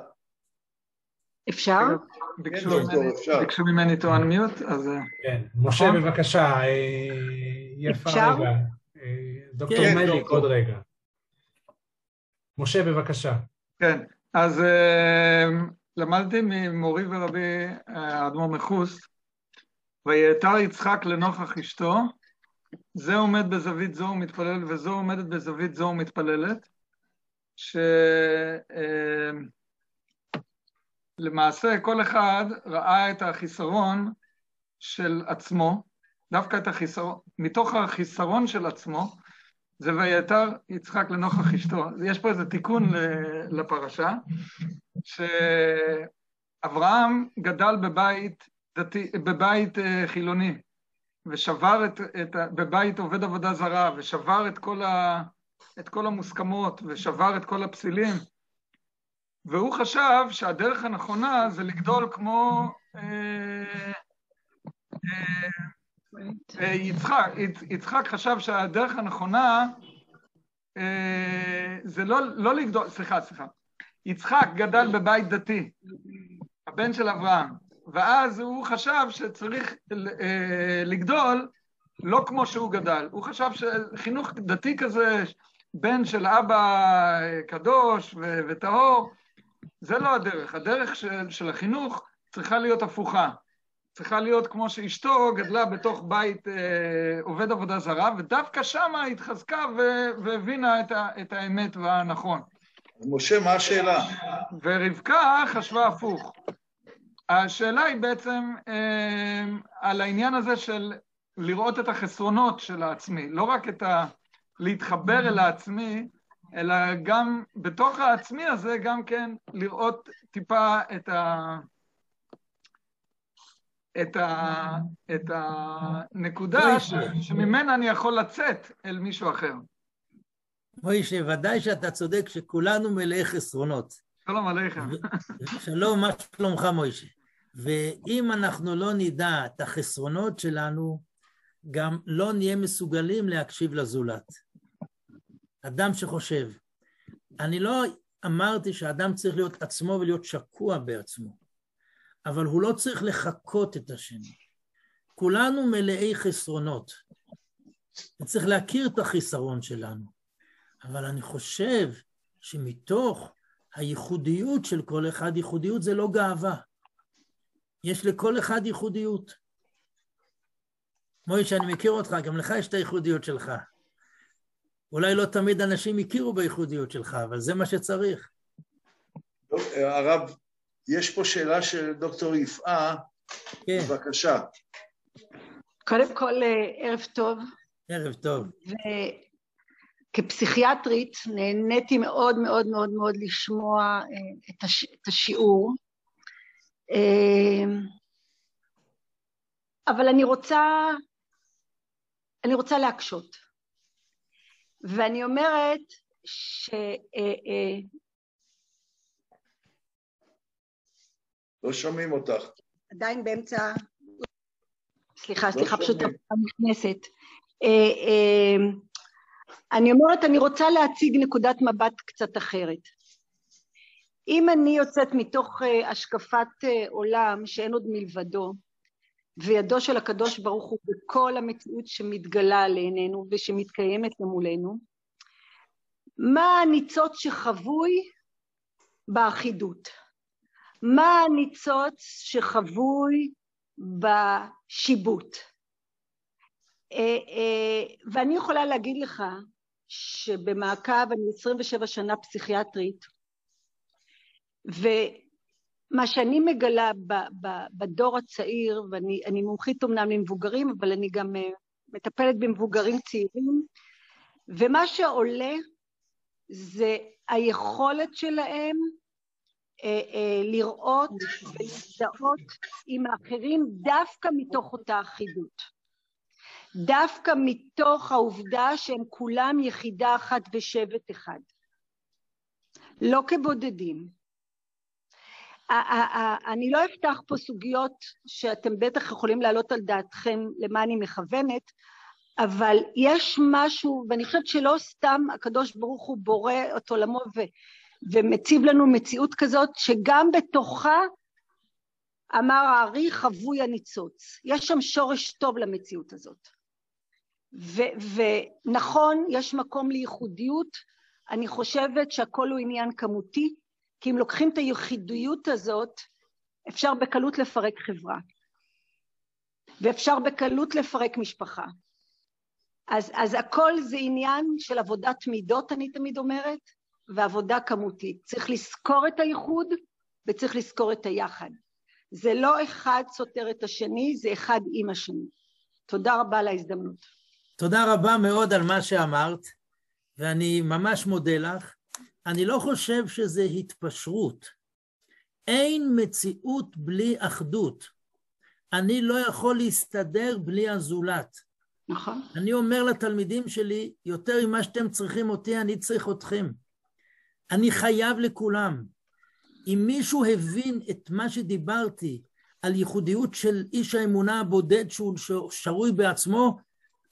אפשר? ביקשו ממני תואן מיוט, אז... כן, משה בבקשה, יפה רגע. דוקטור מליק עוד רגע. משה בבקשה. כן, אז למדתי ממורי ורבי האדמו"ר מחוס, ויתר יצחק לנוכח אשתו, זה עומד בזווית זו ומתפלל, וזו עומדת בזווית זו ומתפללת, שלמעשה כל אחד ראה את החיסרון של עצמו, דווקא את החיסרון, מתוך החיסרון של עצמו, זה ויתר יצחק לנוכח אשתו. יש פה איזה תיקון לפרשה, שאברהם גדל בבית חילוני, ושבר בבית עובד עבודה זרה, ושבר את כל המוסכמות, ושבר את כל הפסילים, והוא חשב שהדרך הנכונה זה לגדול כמו יצחק. יצחק חשב שהדרך הנכונה זה לא לגדול, סליחה. יצחק גדל בבית דתי, הבן של אברהם. ואז הוא חשב שצריך לגדול לא כמו שהוא גדל. הוא חשב שחינוך דתי כזה, בן של אבא קדוש וטהור, זה לא הדרך. הדרך של החינוך צריכה להיות הפוכה. צריכה להיות כמו שאשתו גדלה בתוך בית עובד עבודה זרה, ודווקא שמה התחזקה והבינה את האמת והנכון. משה, מה השאלה? ורבקה חשבה הפוך. השאלה היא בעצם על העניין הזה של לראות את החסרונות של העצמי, לא רק להתחבר אל העצמי, אלא גם בתוך העצמי הזה גם כן לראות טיפה את הנקודה שממנה אני יכול לצאת אל מישהו אחר. מוישה, ודאי שאתה צודק שכולנו מלאי חסרונות. שלום עליכם. שלום, מה שלומך מוישה? ואם אנחנו לא נדע את החסרונות שלנו, גם לא נהיה מסוגלים להקשיב לזולת. אדם שחושב, אני לא אמרתי שאדם צריך להיות עצמו ולהיות שקוע בעצמו, אבל הוא לא צריך לחכות את השני. כולנו מלאי חסרונות. צריך להכיר את החיסרון שלנו. אבל אני חושב שמתוך הייחודיות של כל אחד, ייחודיות זה לא גאווה. יש לכל אחד ייחודיות. מוישה, אני מכיר אותך, גם לך יש את הייחודיות שלך. אולי לא תמיד אנשים יכירו בייחודיות שלך, אבל זה מה שצריך. הרב, יש פה שאלה של דוקטור יפעה, כן. בבקשה. קודם כל, ערב טוב. ערב טוב. כפסיכיאטרית נהניתי מאוד מאוד מאוד מאוד לשמוע את השיעור, אבל אני רוצה להקשות, ואני אומרת לא שומעים אותך. עדיין באמצע, סליחה, פשוט נכנסת. אני אומרת, אני רוצה להציג נקודת מבט קצת אחרת. אם אני יוצאת מתוך השקפת עולם שאין עוד מלבדו, וידו של הקדוש ברוך הוא בכל המציאות שמתגלה לעינינו ושמתקיימת למולנו, מה הניצוץ שחבוי באחידות? מה הניצוץ שחבוי בשיבות? ואני יכולה להגיד לך שבמעקב אני 27 שנה פסיכיאטרית, ומה שאני מגלה בדור הצעיר, ואני מומחית אומנם למבוגרים, אבל אני גם מטפלת במבוגרים צעירים, ומה שעולה זה היכולת שלהם לראות ולהזדהות עם האחרים דווקא מתוך אותה אחידות. דווקא מתוך העובדה שהם כולם יחידה אחת ושבט אחד. לא כבודדים. אני לא אפתח פה סוגיות שאתם בטח יכולים להעלות על דעתכם למה אני מכוונת, אבל יש משהו, ואני חושבת שלא סתם הקדוש ברוך הוא בורא את עולמו ומציב לנו מציאות כזאת, שגם בתוכה, אמר הארי, חבוי הניצוץ. יש שם שורש טוב למציאות הזאת. ונכון, יש מקום לייחודיות, אני חושבת שהכל הוא עניין כמותי, כי אם לוקחים את היחידויות הזאת, אפשר בקלות לפרק חברה. ואפשר בקלות לפרק משפחה. אז הכל זה עניין של עבודת מידות, אני תמיד אומרת, ועבודה כמותית. צריך לזכור את הייחוד, וצריך לזכור את היחד. זה לא אחד סותר את השני, זה אחד עם השני. תודה רבה על ההזדמנות. תודה רבה מאוד על מה שאמרת, ואני ממש מודה לך. אני לא חושב שזה התפשרות. אין מציאות בלי אחדות. אני לא יכול להסתדר בלי הזולת. נכון. אני אומר לתלמידים שלי, יותר ממה שאתם צריכים אותי, אני צריך אתכם. אני חייב לכולם. אם מישהו הבין את מה שדיברתי על ייחודיות של איש האמונה הבודד שהוא שרוי בעצמו,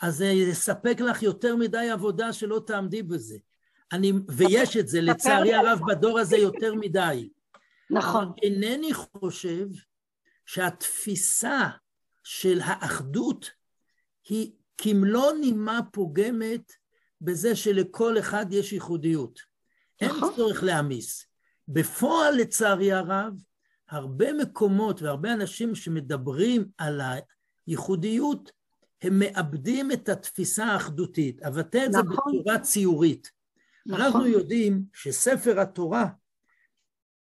אז זה יספק לך יותר מדי עבודה שלא תעמדי בזה. ויש את זה לצערי הרב בדור הזה יותר מדי. נכון. אינני חושב שהתפיסה של האחדות היא כמלוא נימה פוגמת בזה שלכל אחד יש ייחודיות. אין צורך להמיס. בפועל לצערי הרב, הרבה מקומות והרבה אנשים שמדברים על הייחודיות, הם מאבדים את התפיסה האחדותית, אבל את זה בצורה ציורית. אנחנו יודעים שספר התורה,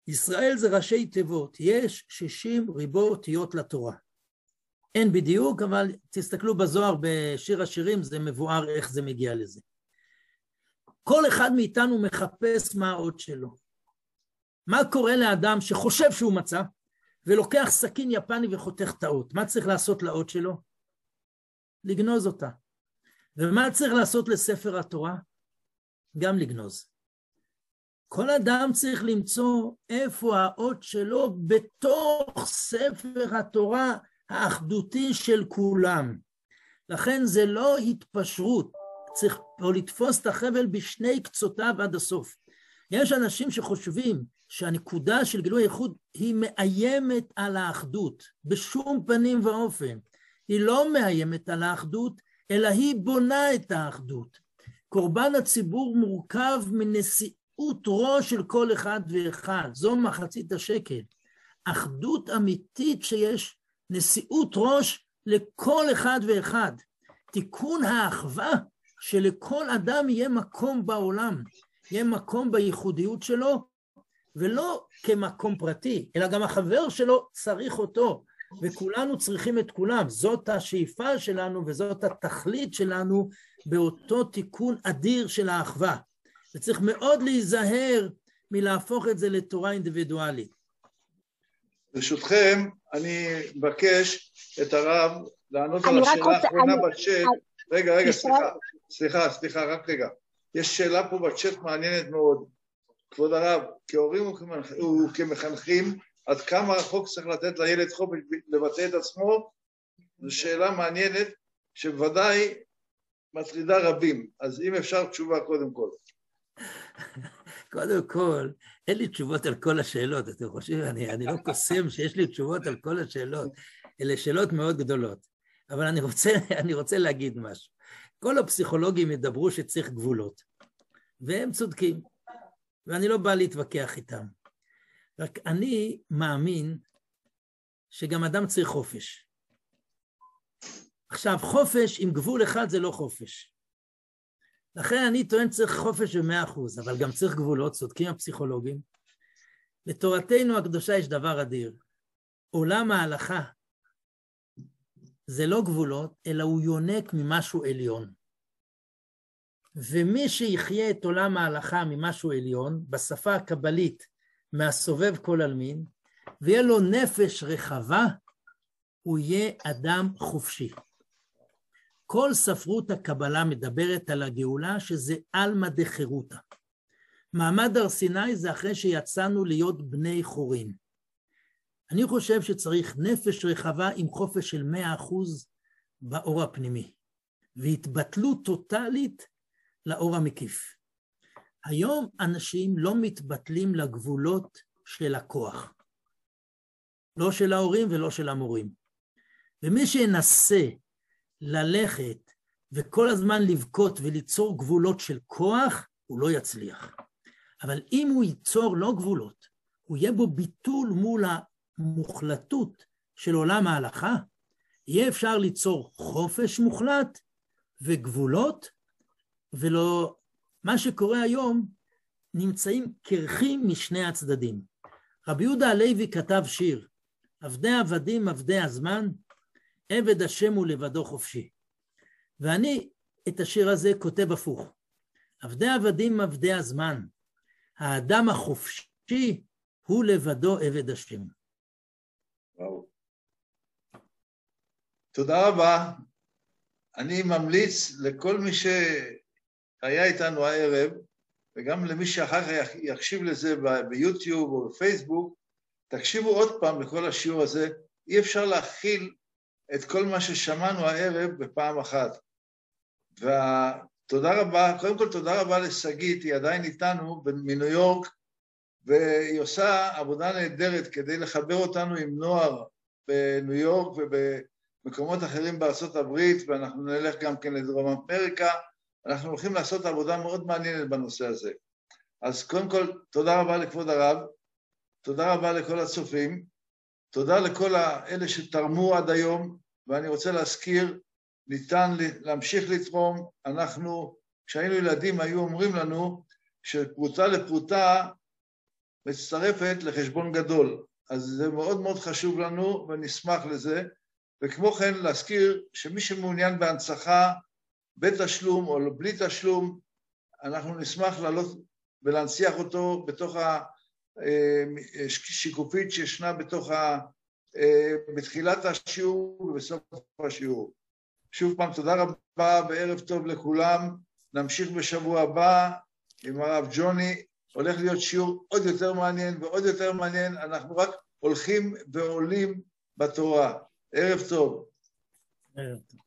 ישראל זה ראשי תיבות, יש 60 ריבוא אותיות לתורה. אין בדיוק, אבל תסתכלו בזוהר בשיר השירים, זה מבואר איך זה מגיע לזה. כל אחד מאיתנו מחפש מה העוד שלו. מה קורה לאדם שחושב שהוא מצא, ולוקח סכין יפני וחותך את האות? מה צריך לעשות לאות שלו? לגנוז אותה. ומה צריך לעשות לספר התורה? גם לגנוז. כל אדם צריך למצוא איפה האות שלו בתוך ספר התורה האחדותי של כולם. לכן זה לא התפשרות, צריך פה לתפוס את החבל בשני קצותיו עד הסוף. יש אנשים שחושבים שהנקודה של גילוי ייחוד היא מאיימת על האחדות, בשום פנים ואופן. היא לא מאיימת על האחדות, אלא היא בונה את האחדות. קורבן הציבור מורכב מנשיאות ראש של כל אחד ואחד, זו מחצית השקל. אחדות אמיתית שיש נשיאות ראש לכל אחד ואחד. תיקון האחווה שלכל אדם יהיה מקום בעולם, יהיה מקום בייחודיות שלו, ולא כמקום פרטי, אלא גם החבר שלו צריך אותו, וכולנו צריכים את כולם. זאת השאיפה שלנו וזאת התכלית שלנו באותו תיקון אדיר של האחווה. וצריך מאוד להיזהר מלהפוך את זה לתורה אינדיבידואלית. ברשותכם, אני מבקש את הרב לענות על השאלה האחרונה בצ'אט. רגע, סליחה, רק רגע. יש שאלה פה בצ'אט מעניינת מאוד. כבוד הרב, כהורים וכמחנכים, עד כמה החוק צריך לתת לילד חופש לבטא את עצמו? זו שאלה מעניינת שבוודאי מטרידה רבים. אז אם אפשר תשובה קודם כל. קודם כל, אין לי תשובות על כל השאלות, אתם חושבים, אני לא קוסם שיש לי תשובות על כל השאלות, אלה שאלות מאוד גדולות, אבל אני רוצה להגיד משהו. כל הפסיכולוגים ידברו שצריך גבולות, והם צודקים, ואני לא בא להתווכח איתם. רק אני מאמין שגם אדם צריך חופש. עכשיו, חופש עם גבול אחד זה לא חופש. לכן אני טוען צריך חופש ב100%, אבל גם צריך גבולות, צודקים הפסיכולוגים. לתורתנו הקדושה יש דבר אדיר. עולם ההלכה זה לא גבולות, אלא הוא יונק ממשהו עליון. ומי שיחיה את עולם ההלכה ממשהו עליון, בשפה הקבלית, מהסובב כל אלמין, ויהיה לו נפש רחבה, הוא יהיה אדם חופשי. כל ספרות הקבלה מדברת על הגאולה שזה אלמא דחירותא. מעמד הר סיני זה אחרי שיצאנו להיות בני חורין. אני חושב שצריך נפש רחבה עם חופש של 100% באור הפנימי, והתבטלות טוטלית לאור המקיף. היום אנשים לא מתבטלים לגבולות של הכוח, לא של ההורים ולא של המורים. ומי שינסה ללכת וכל הזמן לבכות וליצור גבולות של כוח, הוא לא יצליח. אבל אם הוא ייצור לא גבולות, הוא יהיה בו ביטול מול המוחלטות של עולם ההלכה, יהיה אפשר ליצור חופש מוחלט וגבולות, ולא מה שקורה היום, נמצאים קרחים משני הצדדים. רבי יהודה הלוי כתב שיר, עבדי עבדים עבדי הזמן, עבד השם הוא לבדו חופשי. ואני את השיר הזה כותב הפוך. עבדי עבדים עבדי הזמן, האדם החופשי הוא לבדו עבד השם. וואו. תודה רבה. אני ממליץ לכל מי שהיה איתנו הערב, וגם למי שאחר כך יקשיב לזה ביוטיוב או בפייסבוק, תקשיבו עוד פעם לכל השיעור הזה. אי אפשר להכיל את כל מה ששמענו הערב בפעם אחת. ותודה רבה, קודם כל תודה רבה לשגית, היא עדיין איתנו מניו יורק, והיא עושה עבודה נהדרת כדי לחבר אותנו עם נוער בניו יורק ובמקומות אחרים בארצות הברית, ואנחנו נלך גם כן לדרום אמריקה, אנחנו הולכים לעשות עבודה מאוד מעניינת בנושא הזה. אז קודם כל, תודה רבה לכבוד הרב, תודה רבה לכל הצופים, תודה לכל אלה שתרמו עד היום, ואני רוצה להזכיר, ניתן להמשיך לתרום. אנחנו, כשהיינו ילדים, היו אומרים לנו שפרוטה לפרוטה מצטרפת לחשבון גדול. אז זה מאוד מאוד חשוב לנו, ונשמח לזה. וכמו כן, להזכיר שמי שמעוניין בהנצחה, בתשלום או בלי תשלום, אנחנו נשמח לעלות ולהנציח אותו בתוך השיקופית שישנה בתחילת השיעור ובסוף השיעור. שוב פעם תודה רבה וערב טוב לכולם. נמשיך בשבוע הבא עם הרב ג'וני, הולך להיות שיעור עוד יותר מעניין ועוד יותר מעניין, אנחנו רק הולכים ועולים בתורה. ערב טוב. ערב טוב.